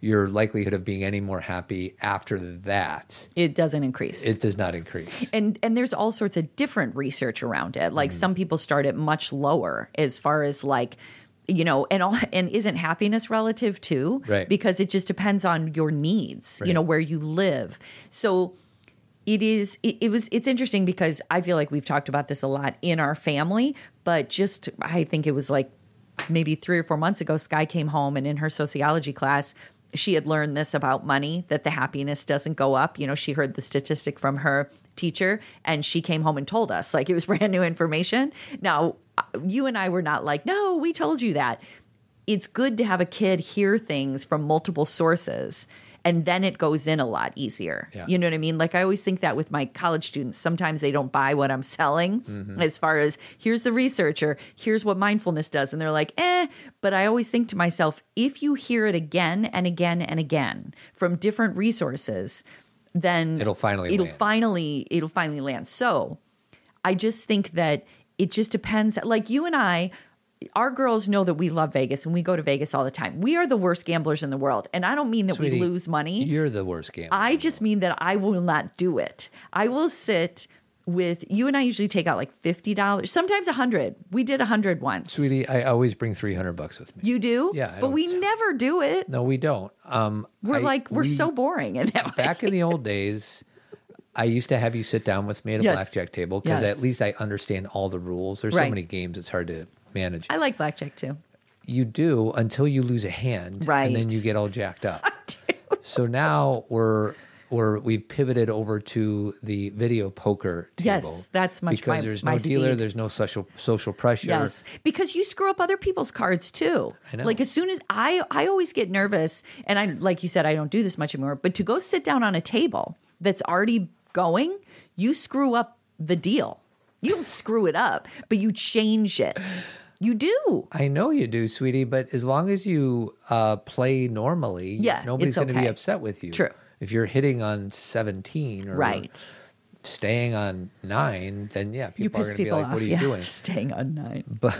your likelihood of being any more happy after that. It doesn't increase. It does not increase. And there's all sorts of different research around it. Like some people start at much lower as far as like, you know, and isn't happiness relative too? Right. Because it just depends on your needs, right. You know, where you live. So it's interesting because I feel like we've talked about this a lot in our family, but I think it was like maybe 3 or 4 months ago, Sky came home, and in her sociology class, she had learned this about money, that the happiness doesn't go up. You know, she heard the statistic from her teacher, and she came home and told us, like, it was brand new information. Now, you and I were not like, no, we told you that. It's good to have a kid hear things from multiple sources, and then it goes in a lot easier. Yeah. You know what I mean? Like, I always think that with my college students, sometimes they don't buy what I'm selling as far as here's the researcher, here's what mindfulness does. And they're like, eh. But I always think to myself, if you hear it again and again and again from different resources, then it'll finally land. So I just think that it just depends. Like, you and I, our girls know that we love Vegas and we go to Vegas all the time. We are the worst gamblers in the world. And I don't mean that we lose money. You're the worst gambler. I just mean that I will not do it. I will sit with, you and I usually take out like $50, sometimes $100. We did $100 once. Sweetie, I always bring $300 with me. You do? Yeah. But we never do it. No, we don't. We're so boring in that way. Back in the old days, I used to have you sit down with me at a blackjack table because at least I understand all the rules. There's so many games, it's hard to manage. I like blackjack too. You do, until you lose a hand, right? And then you get all jacked up. I do. So now we've pivoted over to the video poker table. Yes, that's much because there's no dealer, there's no social pressure. Yes, because you screw up other people's cards too. I know. Like, as soon as I always get nervous, and I, like you said, I don't do this much anymore. But to go sit down on a table that's already going, you screw up the deal. You don't screw it up, but you change it. You do. I know you do, sweetie, but as long as you play normally, nobody's going to be upset with you. True. If you're hitting on 17 or staying on 9, then people are going to be like, what are you doing? Staying on 9. But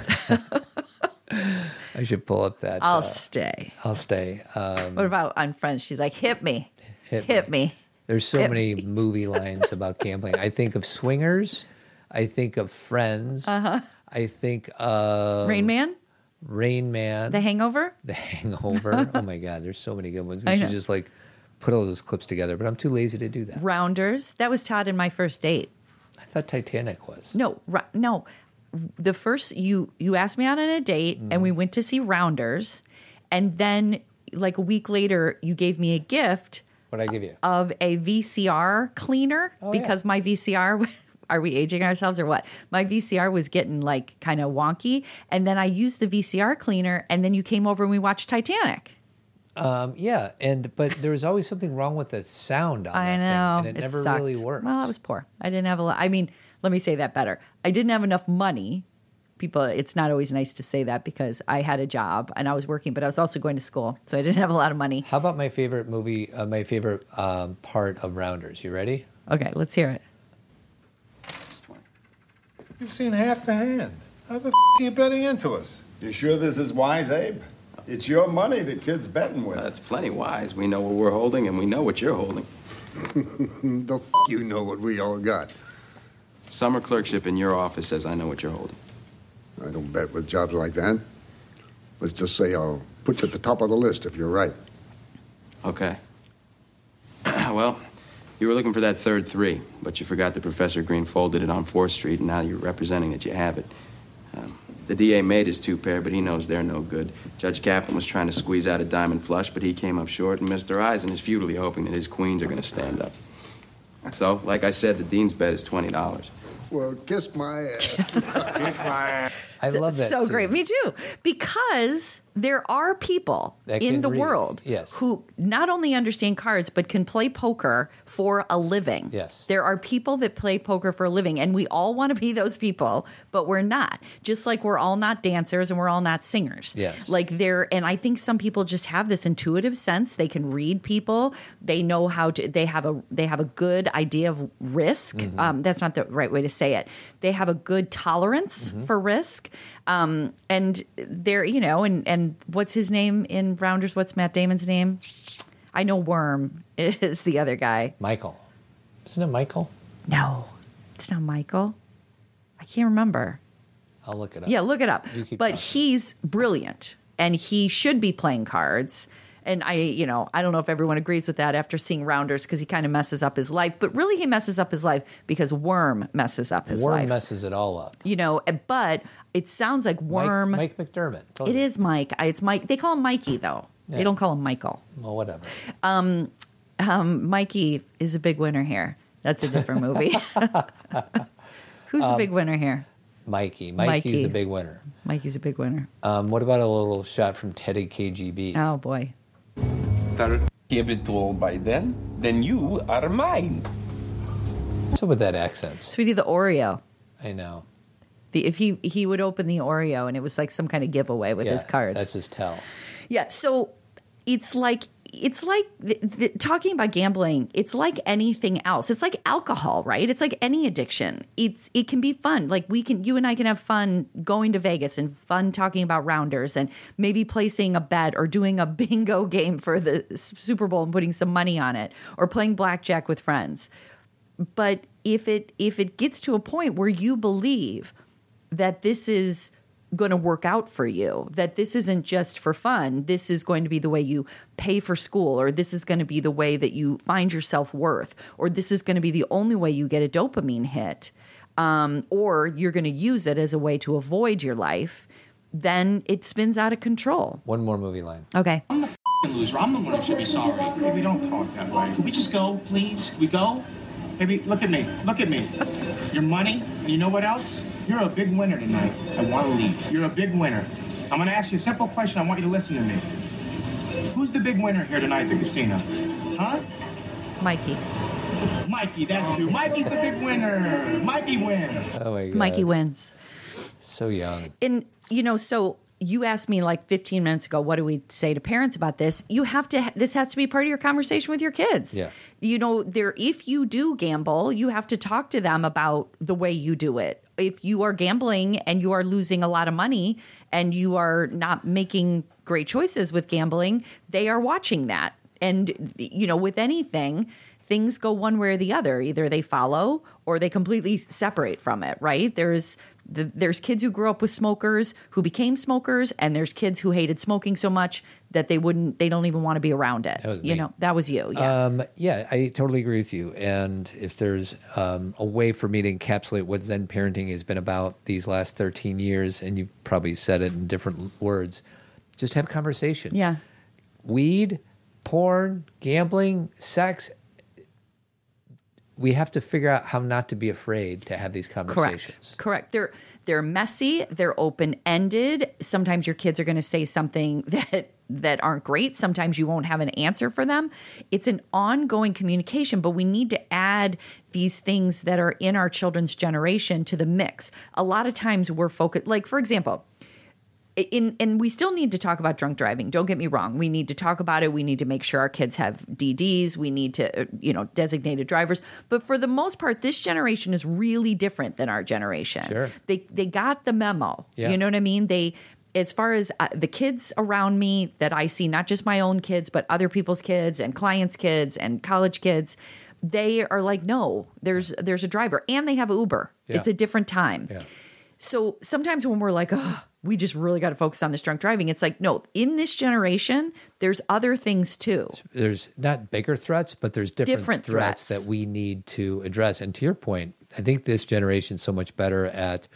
I should pull up that. I'll stay. What about on Friends? She's like, hit me. Hit me. There's so many movie lines about gambling. I think of Swingers. I think of Friends. Uh-huh. I think of Rain Man. The Hangover. Oh my God, there's so many good ones. We should just like put all those clips together, but I'm too lazy to do that. Rounders. That was Todd and my first date. I thought Titanic was. No. The first, you asked me out on a date and we went to see Rounders, and then like a week later you gave me a gift. What'd I give you? Of a VCR cleaner because my VCR are we aging ourselves or what? My VCR was getting like kind of wonky. And then I used the VCR cleaner, and then you came over and we watched Titanic. But there was always something wrong with the sound on that thing. And it never sucked. Really worked. Well, I was poor. I didn't have let me say that better. I didn't have enough money. People, it's not always nice to say that because I had a job and I was working, but I was also going to school, so I didn't have a lot of money. How about my favorite movie, my favorite part of Rounders? You ready? Okay, let's hear it. You've seen half the hand. How the are you betting into us? You sure this is wise, Abe? It's your money the kid's betting with. That's plenty wise. We know what we're holding, and we know what you're holding. The you know what we all got. Summer clerkship in your office says I know what you're holding. I don't bet with jobs like that. Let's just say I'll put you at the top of the list if you're right. Okay. Well... you were looking for that third 3, but you forgot that Professor Green folded it on 4th Street, and now you're representing that you have it. The DA made his 2 pair, but he knows they're no good. Judge Kaplan was trying to squeeze out a diamond flush, but he came up short, and Mr. Eisen is futilely hoping that his queens are going to stand up. So, like I said, the dean's bet is $20. Well, kiss my ass. I love that. So great. Me too. Because there are people in the world who not only understand cards, but can play poker for a living. Yes. There are people that play poker for a living, and we all want to be those people, but we're not. Just like we're all not dancers and we're all not singers. Yes. And I think some people just have this intuitive sense. They can read people. They know they have a good idea of risk. That's not the right way to say it. They have a good tolerance for risk. And they're, and what's his name in Rounders? What's Matt Damon's name? I know Worm is the other guy. Michael. Isn't it Michael? No, it's not Michael. I can't remember. I'll look it up. Yeah, look it up. But talking. He's brilliant, and he should be playing cards. And I don't know if everyone agrees with that after seeing Rounders, because he kind of messes up his life. But really, he messes up his life because Worm messes up his life. Worm messes it all up. But it sounds like Worm. Mike McDermott. Totally. It is Mike. It's Mike. They call him Mikey, though. Yeah. They don't call him Michael. Well, whatever. Mikey is a big winner here. That's a different movie. Who's a big winner here? Mikey. Mikey's a big winner. Mikey's a big winner. What about a little shot from Teddy KGB? Oh, boy. Give it all by then you are mine. What's up with that accent? Sweetie, the Oreo. I know. If he would open the Oreo, and it was like some kind of giveaway with his cards. That's his tell. Yeah, so it's like talking about gambling, it's like anything else. It's like alcohol, right? It's like any addiction. It can be fun. Like you and I can have fun going to Vegas and fun talking about Rounders and maybe placing a bet or doing a bingo game for the Super Bowl and putting some money on it or playing blackjack with friends. But if it gets to a point where you believe that this is going to work out for you, that this isn't just for fun, this is going to be the way you pay for school, or this is going to be the way that you find your self-worth, or this is going to be the only way you get a dopamine hit, or you're going to use it as a way to avoid your life, then it spins out of control. One more movie line. Okay. I'm the loser. I'm the one who should be sorry. Maybe don't talk that way. Can we just go, please? Can we go? Maybe look at me. Look at me. Your money, and you know what else? You're a big winner tonight. I want to leave. You're a big winner. I'm going to ask you a simple question. I want you to listen to me. Who's the big winner here tonight at the casino? Huh? Mikey. Mikey, that's who. Mikey's the big winner. Mikey wins. Oh, my God. Mikey wins. So young. And, so you asked me like 15 minutes ago, what do we say to parents about this? This has to be part of your conversation with your kids. Yeah. If you do gamble, you have to talk to them about the way you do it. If you are gambling and you are losing a lot of money and you are not making great choices with gambling, they are watching that. And, with anything, things go one way or the other. Either they follow or they completely separate from it, right? There's kids who grew up with smokers who became smokers, and there's kids who hated smoking so much that they don't even want to be around it. That was me. That was you. Yeah. I totally agree with you. And if there's a way for me to encapsulate what Zen parenting has been about these last 13 years, and you've probably said it in different words, just have conversations. Yeah. Weed, porn, gambling, sex. We have to figure out how not to be afraid to have these conversations. Correct. They're messy. They're open-ended. Sometimes your kids are going to say something that aren't great. Sometimes you won't have an answer for them. It's an ongoing communication, but we need to add these things that are in our children's generation to the mix. A lot of times we're focused, like, for example, and we still need to talk about drunk driving. Don't get me wrong. We need to talk about it. We need to make sure our kids have DDs. We need to, designated drivers. But for the most part, this generation is really different than our generation. Sure. They got the memo. Yeah. You know what I mean? As far as the kids around me that I see, not just my own kids, but other people's kids and clients' kids and college kids, they are like, no, there's a driver. And they have Uber. Yeah. It's a different time. Yeah. So sometimes when we're like, oh, we just really got to focus on this drunk driving. It's like, no, in this generation, there's other things too. There's not bigger threats, but there's different threats that we need to address. And to your point, I think this generation's so much better at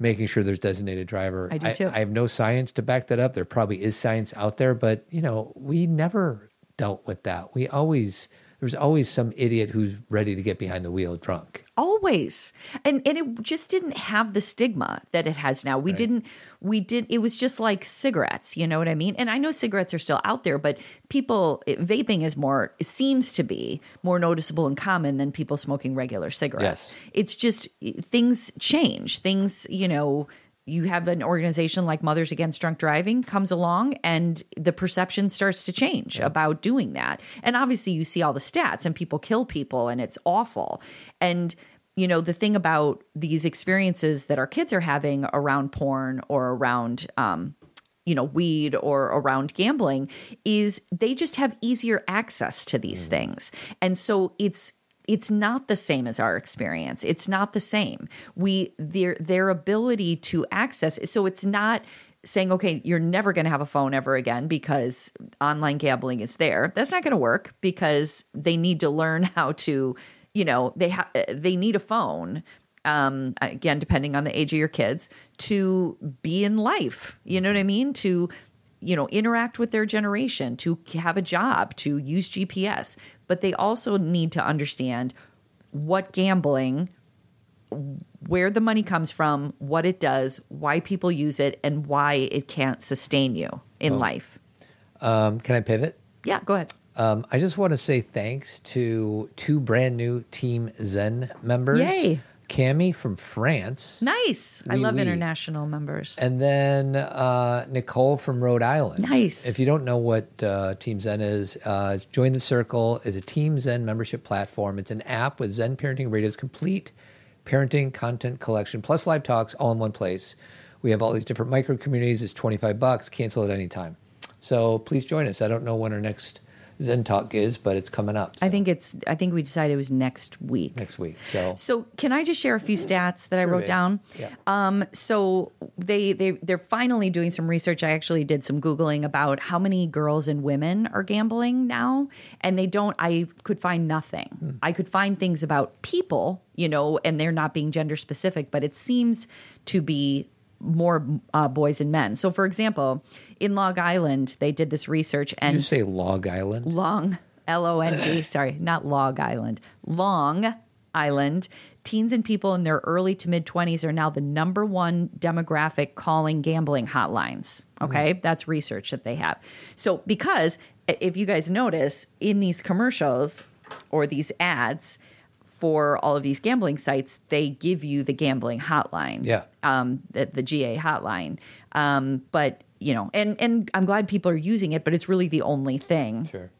making sure there's designated driver. I do too. I have no science to back that up. There probably is science out there, but we never dealt with that. There's always some idiot who's ready to get behind the wheel drunk. Always. And it just didn't have the stigma that it has now. It was just like cigarettes, you know what I mean? And I know cigarettes are still out there, but vaping is seems to be more noticeable and common than people smoking regular cigarettes. Yes. It's just things change. Things, you have an organization like Mothers Against Drunk Driving comes along, and the perception starts to change about doing that. And obviously you see all the stats and people kill people and it's awful. And, the thing about these experiences that our kids are having around porn or around, weed or around gambling is they just have easier access to these things. And so it's not the same as our experience. It's not the same. Their ability to access. So it's not saying, okay, you're never going to have a phone ever again because online gambling is there. That's not going to work because they need to learn how to, you know, they need a phone, again, depending on the age of your kids, to be in life. You know what I mean? To, you know, interact with their generation, to have a job, to use GPS. But they also need to understand what gambling, where the money comes from, what it does, why people use it, and why it can't sustain you in life. Can I pivot? Yeah, go ahead. I just want to say thanks to two brand new Team Zen members. Yay. Cami from France. Nice. I love international members. And then Nicole from Rhode Island. Nice. If you don't know what Team Zen is, Join the Circle is a Team Zen membership platform. It's an app with Zen Parenting Radio's complete parenting content collection, plus live talks all in one place. We have all these different micro communities. It's $25. Cancel at any time. So please join us. I don't know when our next Zen Talk is, but it's coming up. So. I think we decided it was next week. Next week. So can I just share a few stats that I wrote down? Yeah. So they're finally doing some research. I actually did some Googling about how many girls and women are gambling now, and I could find nothing. I could find things about people, you know, and they're not being gender specific, but it seems to be more boys and men. So, for example, in Long Island, they did this research. And did you say Long Island? Long, L-O-N-G, sorry, not Log Island. Long Island. Teens and people in their early to mid-20s are now the number one demographic calling gambling hotlines. Okay? That's research that they have. So, because if you guys notice, in these commercials or these ads for all of these gambling sites, they give you the gambling hotline, the GA hotline. But, you know, and I'm glad people are using it, but it's really the only thing. Sure.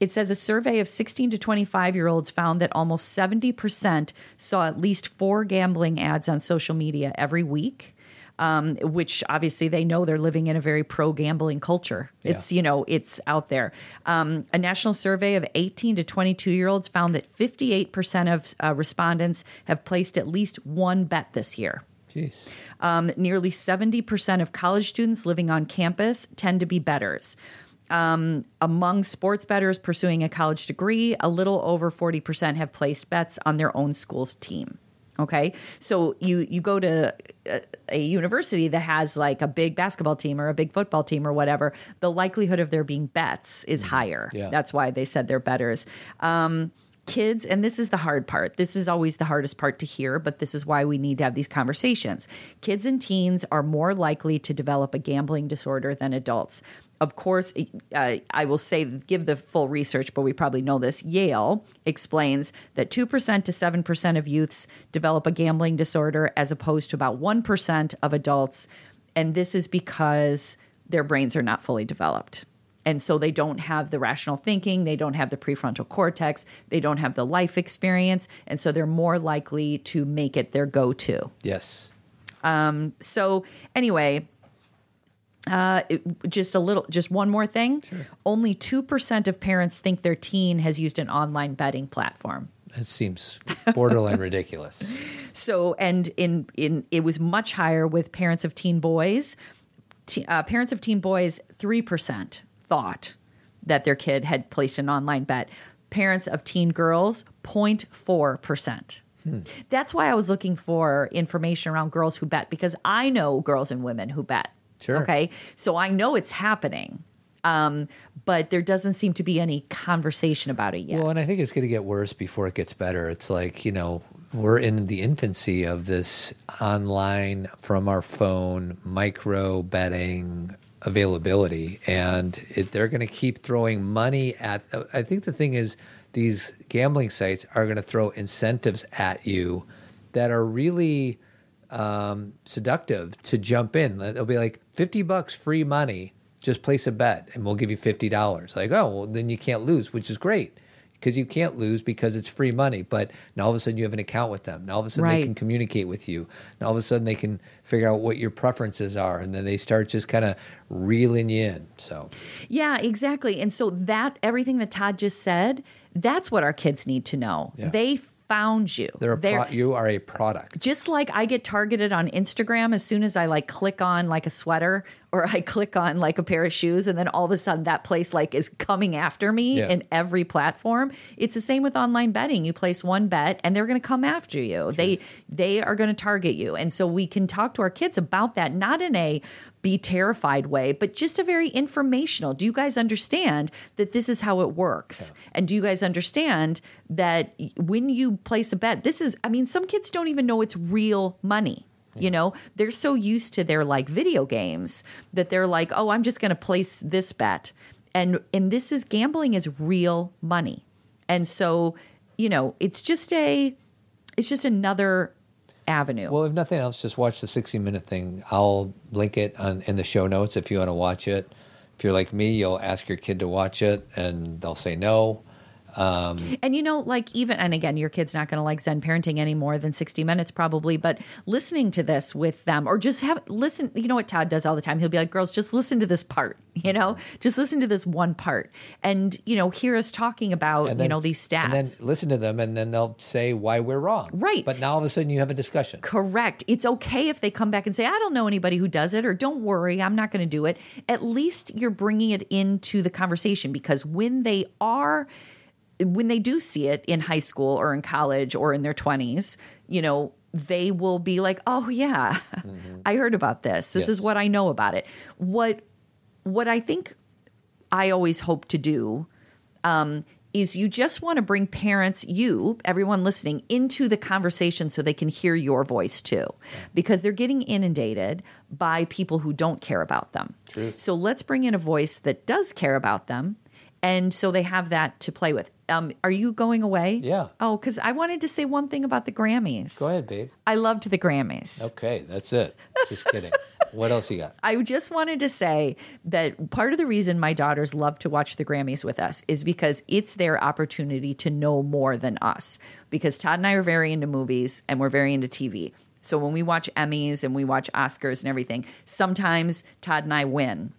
It says a survey of 16 to 25-year-olds found that almost 70% saw at least 4 gambling ads on social media every week. Which obviously they know they're living in a very pro-gambling culture. Yeah. It's, you know, it's out there. A national survey of 18 to 22-year-olds found that 58% of respondents have placed at least one bet this year. Jeez. Nearly 70% of college students living on campus tend to be bettors. Among sports bettors pursuing a college degree, a little over 40% have placed bets on their own school's team. Okay, so you go to a university that has like a big basketball team or a big football team or whatever, the likelihood of there being bets is higher. Yeah. That's why they said they're bettors. Kids, and this is the hard part. This is always the hardest part to hear, but this is why we need to have these conversations. Kids and teens are more likely to develop a gambling disorder than adults. Of course, I will say, give the full research, but we probably know this. Yale explains that 2% to 7% of youths develop a gambling disorder as opposed to about 1% of adults. And this is because their brains are not fully developed. And so they don't have the rational thinking. They don't have the prefrontal cortex. They don't have the life experience. And so they're more likely to make it their go-to. Yes. So anyway, just one more thing. Sure. Only 2% of parents think their teen has used an online betting platform. That seems borderline ridiculous. So, and it was much higher with parents of teen boys. Parents of teen boys, 3%. Thought that their kid had placed an online bet. Parents of teen girls, 0.4%. That's why I was looking for information around girls who bet, because I know girls and women who bet. Sure. Okay. So I know it's happening, but there doesn't seem to be any conversation about it yet. Well, and I think it's going to get worse before it gets better. It's like, you know, we're in the infancy of this online, from our phone, micro betting availability, and they're going to keep throwing money at. I think the thing is, these gambling sites are going to throw incentives at you that are really seductive to jump in. It'll be like $50 free money, just place a bet and we'll give you $50. Like, oh, well, then you can't lose, which is great, because you can't lose because it's free money. But now all of a sudden you have an account with them. Now all of a sudden They can communicate with you. Now all of a sudden they can figure out what your preferences are, and then they start just kind of reeling you in. So yeah, exactly. And so that everything that Todd just said, that's what our kids need to know. Yeah. They found you. You are a product. Just like I get targeted on Instagram as soon as I like click on like a sweater or I click on like a pair of shoes, and then all of a sudden that place like is coming after me in every platform. It's the same with online betting. You place one bet and they're going to come after you. Sure. They are going to target you. And so we can talk to our kids about that, not in a be terrified way, but just a very informational. Do you guys understand that this is how it works? Yeah. And do you guys understand that when you place a bet, this is, I mean, some kids don't even know it's real money. You know, they're so used to their like video games that they're like, oh, I'm just going to place this bet. And this is gambling is real money. And so, you know, it's just another avenue. Well, if nothing else, just watch the 60-minute thing. I'll link it in the show notes if you want to watch it. If you're like me, you'll ask your kid to watch it and they'll say no. And you know, like even, and again, your kid's not going to like Zen Parenting any more than 60 Minutes probably, but listening to this with them or just listen, you know what Todd does all the time. He'll be like, girls, just listen to this part, you know, just listen to this one part and, you know, hear us talking about, then, you know, these stats. And then listen to them and then they'll say why we're wrong. Right. But now all of a sudden you have a discussion. Correct. It's okay if they come back and say, I don't know anybody who does it, or don't worry, I'm not going to do it. At least you're bringing it into the conversation, because when they do see it in high school or in college or in their 20s, you know, they will be like, oh, yeah, I heard about this. This is what I know about it. What I think I always hope to do is you just want to bring parents, everyone listening, into the conversation so they can hear your voice too, because they're getting inundated by people who don't care about them. True. So let's bring in a voice that does care about them. And so they have that to play with. Are you going away? Yeah. Oh, because I wanted to say one thing about the Grammys. Go ahead, babe. I loved the Grammys. Okay, that's it. Just kidding. What else you got? I just wanted to say that part of the reason my daughters love to watch the Grammys with us is because it's their opportunity to know more than us. Because Todd and I are very into movies and we're very into TV. So when we watch Emmys and we watch Oscars and everything, sometimes Todd and I win.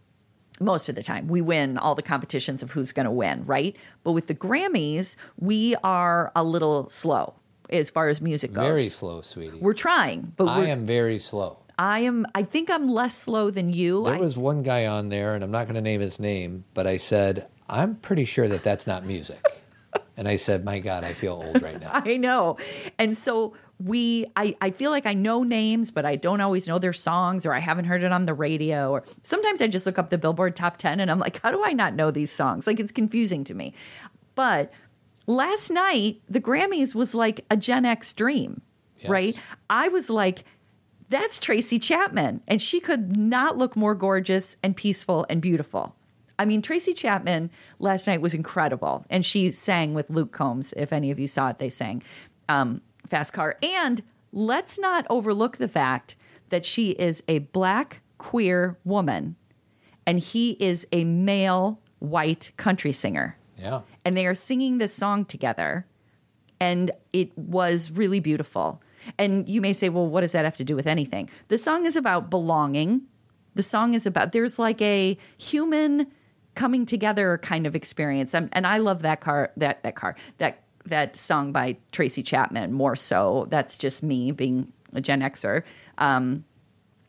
Most of the time, we win all the competitions of who's going to win, right? But with the Grammys, we are a little slow as far as music goes. Very slow, sweetie. We're trying. But I am very slow. I think I'm less slow than you. There was one guy on there, and I'm not going to name his name, but I said, I'm pretty sure that that's not music. And I said, my God, I feel old right now. I know. And so I feel like I know names, but I don't always know their songs, or I haven't heard it on the radio, or sometimes I just look up the Billboard Top 10 and I'm like, how do I not know these songs? Like, it's confusing to me. But last night, the Grammys was like a Gen X dream, right? I was like, that's Tracy Chapman. And she could not look more gorgeous and peaceful and beautiful. I mean, Tracy Chapman last night was incredible. And she sang with Luke Combs. If any of you saw it, they sang Fast Car. And let's not overlook the fact that she is a black queer woman and he is a male white country singer. Yeah. And they are singing this song together. And it was really beautiful. And you may say, well, what does that have to do with anything? The song is about belonging. The song is about, there's like a human coming together kind of experience. And I love that song by Tracy Chapman more so. That's just me being a Gen Xer.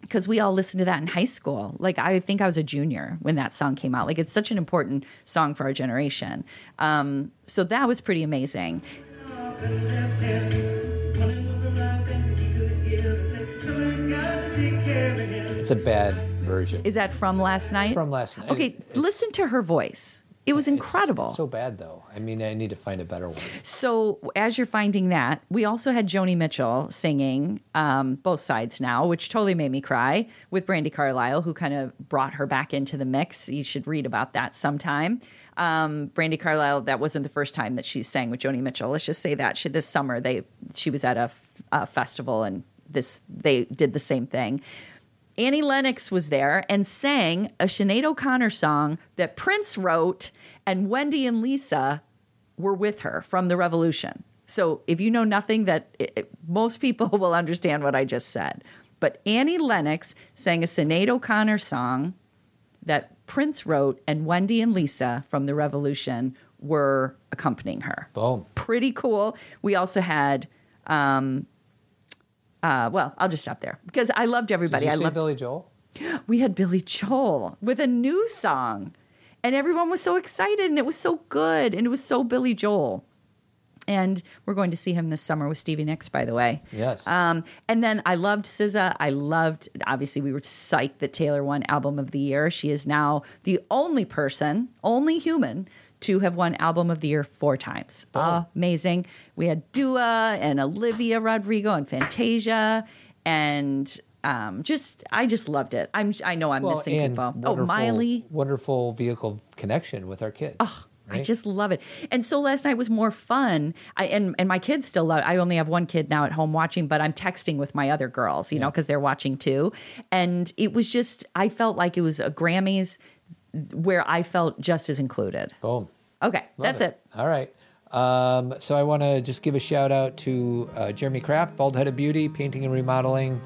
Because we all listened to that in high school. Like, I think I was a junior when that song came out. Like, it's such an important song for our generation. So that was pretty amazing. It's a bad version. Is that from last night? From last night. Okay, listen to her voice. It was incredible. It's so bad, though. I mean, I need to find a better one. So as you're finding that, we also had Joni Mitchell singing both sides now, which totally made me cry, with Brandi Carlile, who kind of brought her back into the mix. You should read about that sometime. Brandi Carlile, that wasn't the first time that she sang with Joni Mitchell. Let's just say that. This summer, she was at a festival, and they did the same thing. Annie Lennox was there and sang a Sinead O'Connor song that Prince wrote, and Wendy and Lisa were with her from The Revolution. So if you know nothing, most people will understand what I just said. But Annie Lennox sang a Sinead O'Connor song that Prince wrote, and Wendy and Lisa from The Revolution were accompanying her. Boom. Pretty cool. We also had, well, I'll just stop there because I loved everybody. Did you see Billy Joel? We had Billy Joel with a new song, and everyone was so excited, and it was so good, and it was so Billy Joel. And we're going to see him this summer with Stevie Nicks, by the way. Yes. And then I loved SZA. I loved, obviously, we were psyched that Taylor won Album of the Year. She is now the only person, only human, to have won Album of the Year 4 times. Oh. Amazing. We had Dua and Olivia Rodrigo and Fantasia and... I just loved it. I know I'm missing people. Oh, Miley. Wonderful vehicle connection with our kids. Oh, right? I just love it. And so last night was more fun. And my kids still love it. I only have one kid now at home watching, but I'm texting with my other girls, you know, because they're watching too. And it was just, I felt like it was a Grammys where I felt just as included. Boom. Okay. Love that's it. All right. So I want to just give a shout out to Jeremy Kraft, Bald Headed Beauty, Painting and Remodeling.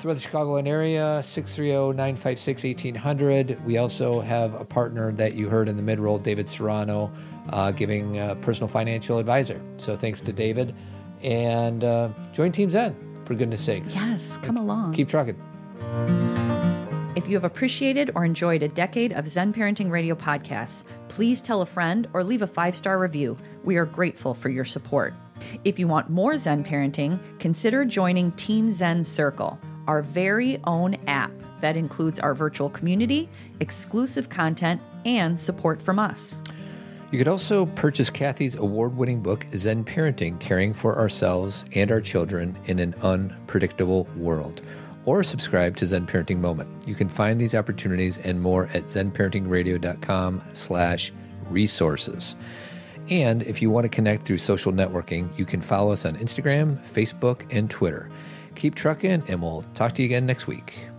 Throughout the Chicagoland area, 630-956-1800. We also have a partner that you heard in the mid-roll, David Serrano, giving personal financial advisor. So thanks to David. And join Team Zen, for goodness sakes. Yes, come along. Keep trucking. If you have appreciated or enjoyed a decade of Zen Parenting Radio podcasts, please tell a friend or leave a 5-star review. We are grateful for your support. If you want more Zen parenting, consider joining Team Zen Circle, our very own app that includes our virtual community, exclusive content, and support from us. You could also purchase Cathy's award-winning book, Zen Parenting, Caring for Ourselves and Our Children in an Unpredictable World, or subscribe to Zen Parenting Moment. You can find these opportunities and more at zenparentingradio.com/resources. And if you want to connect through social networking, you can follow us on Instagram, Facebook, and Twitter. Keep trucking, and we'll talk to you again next week.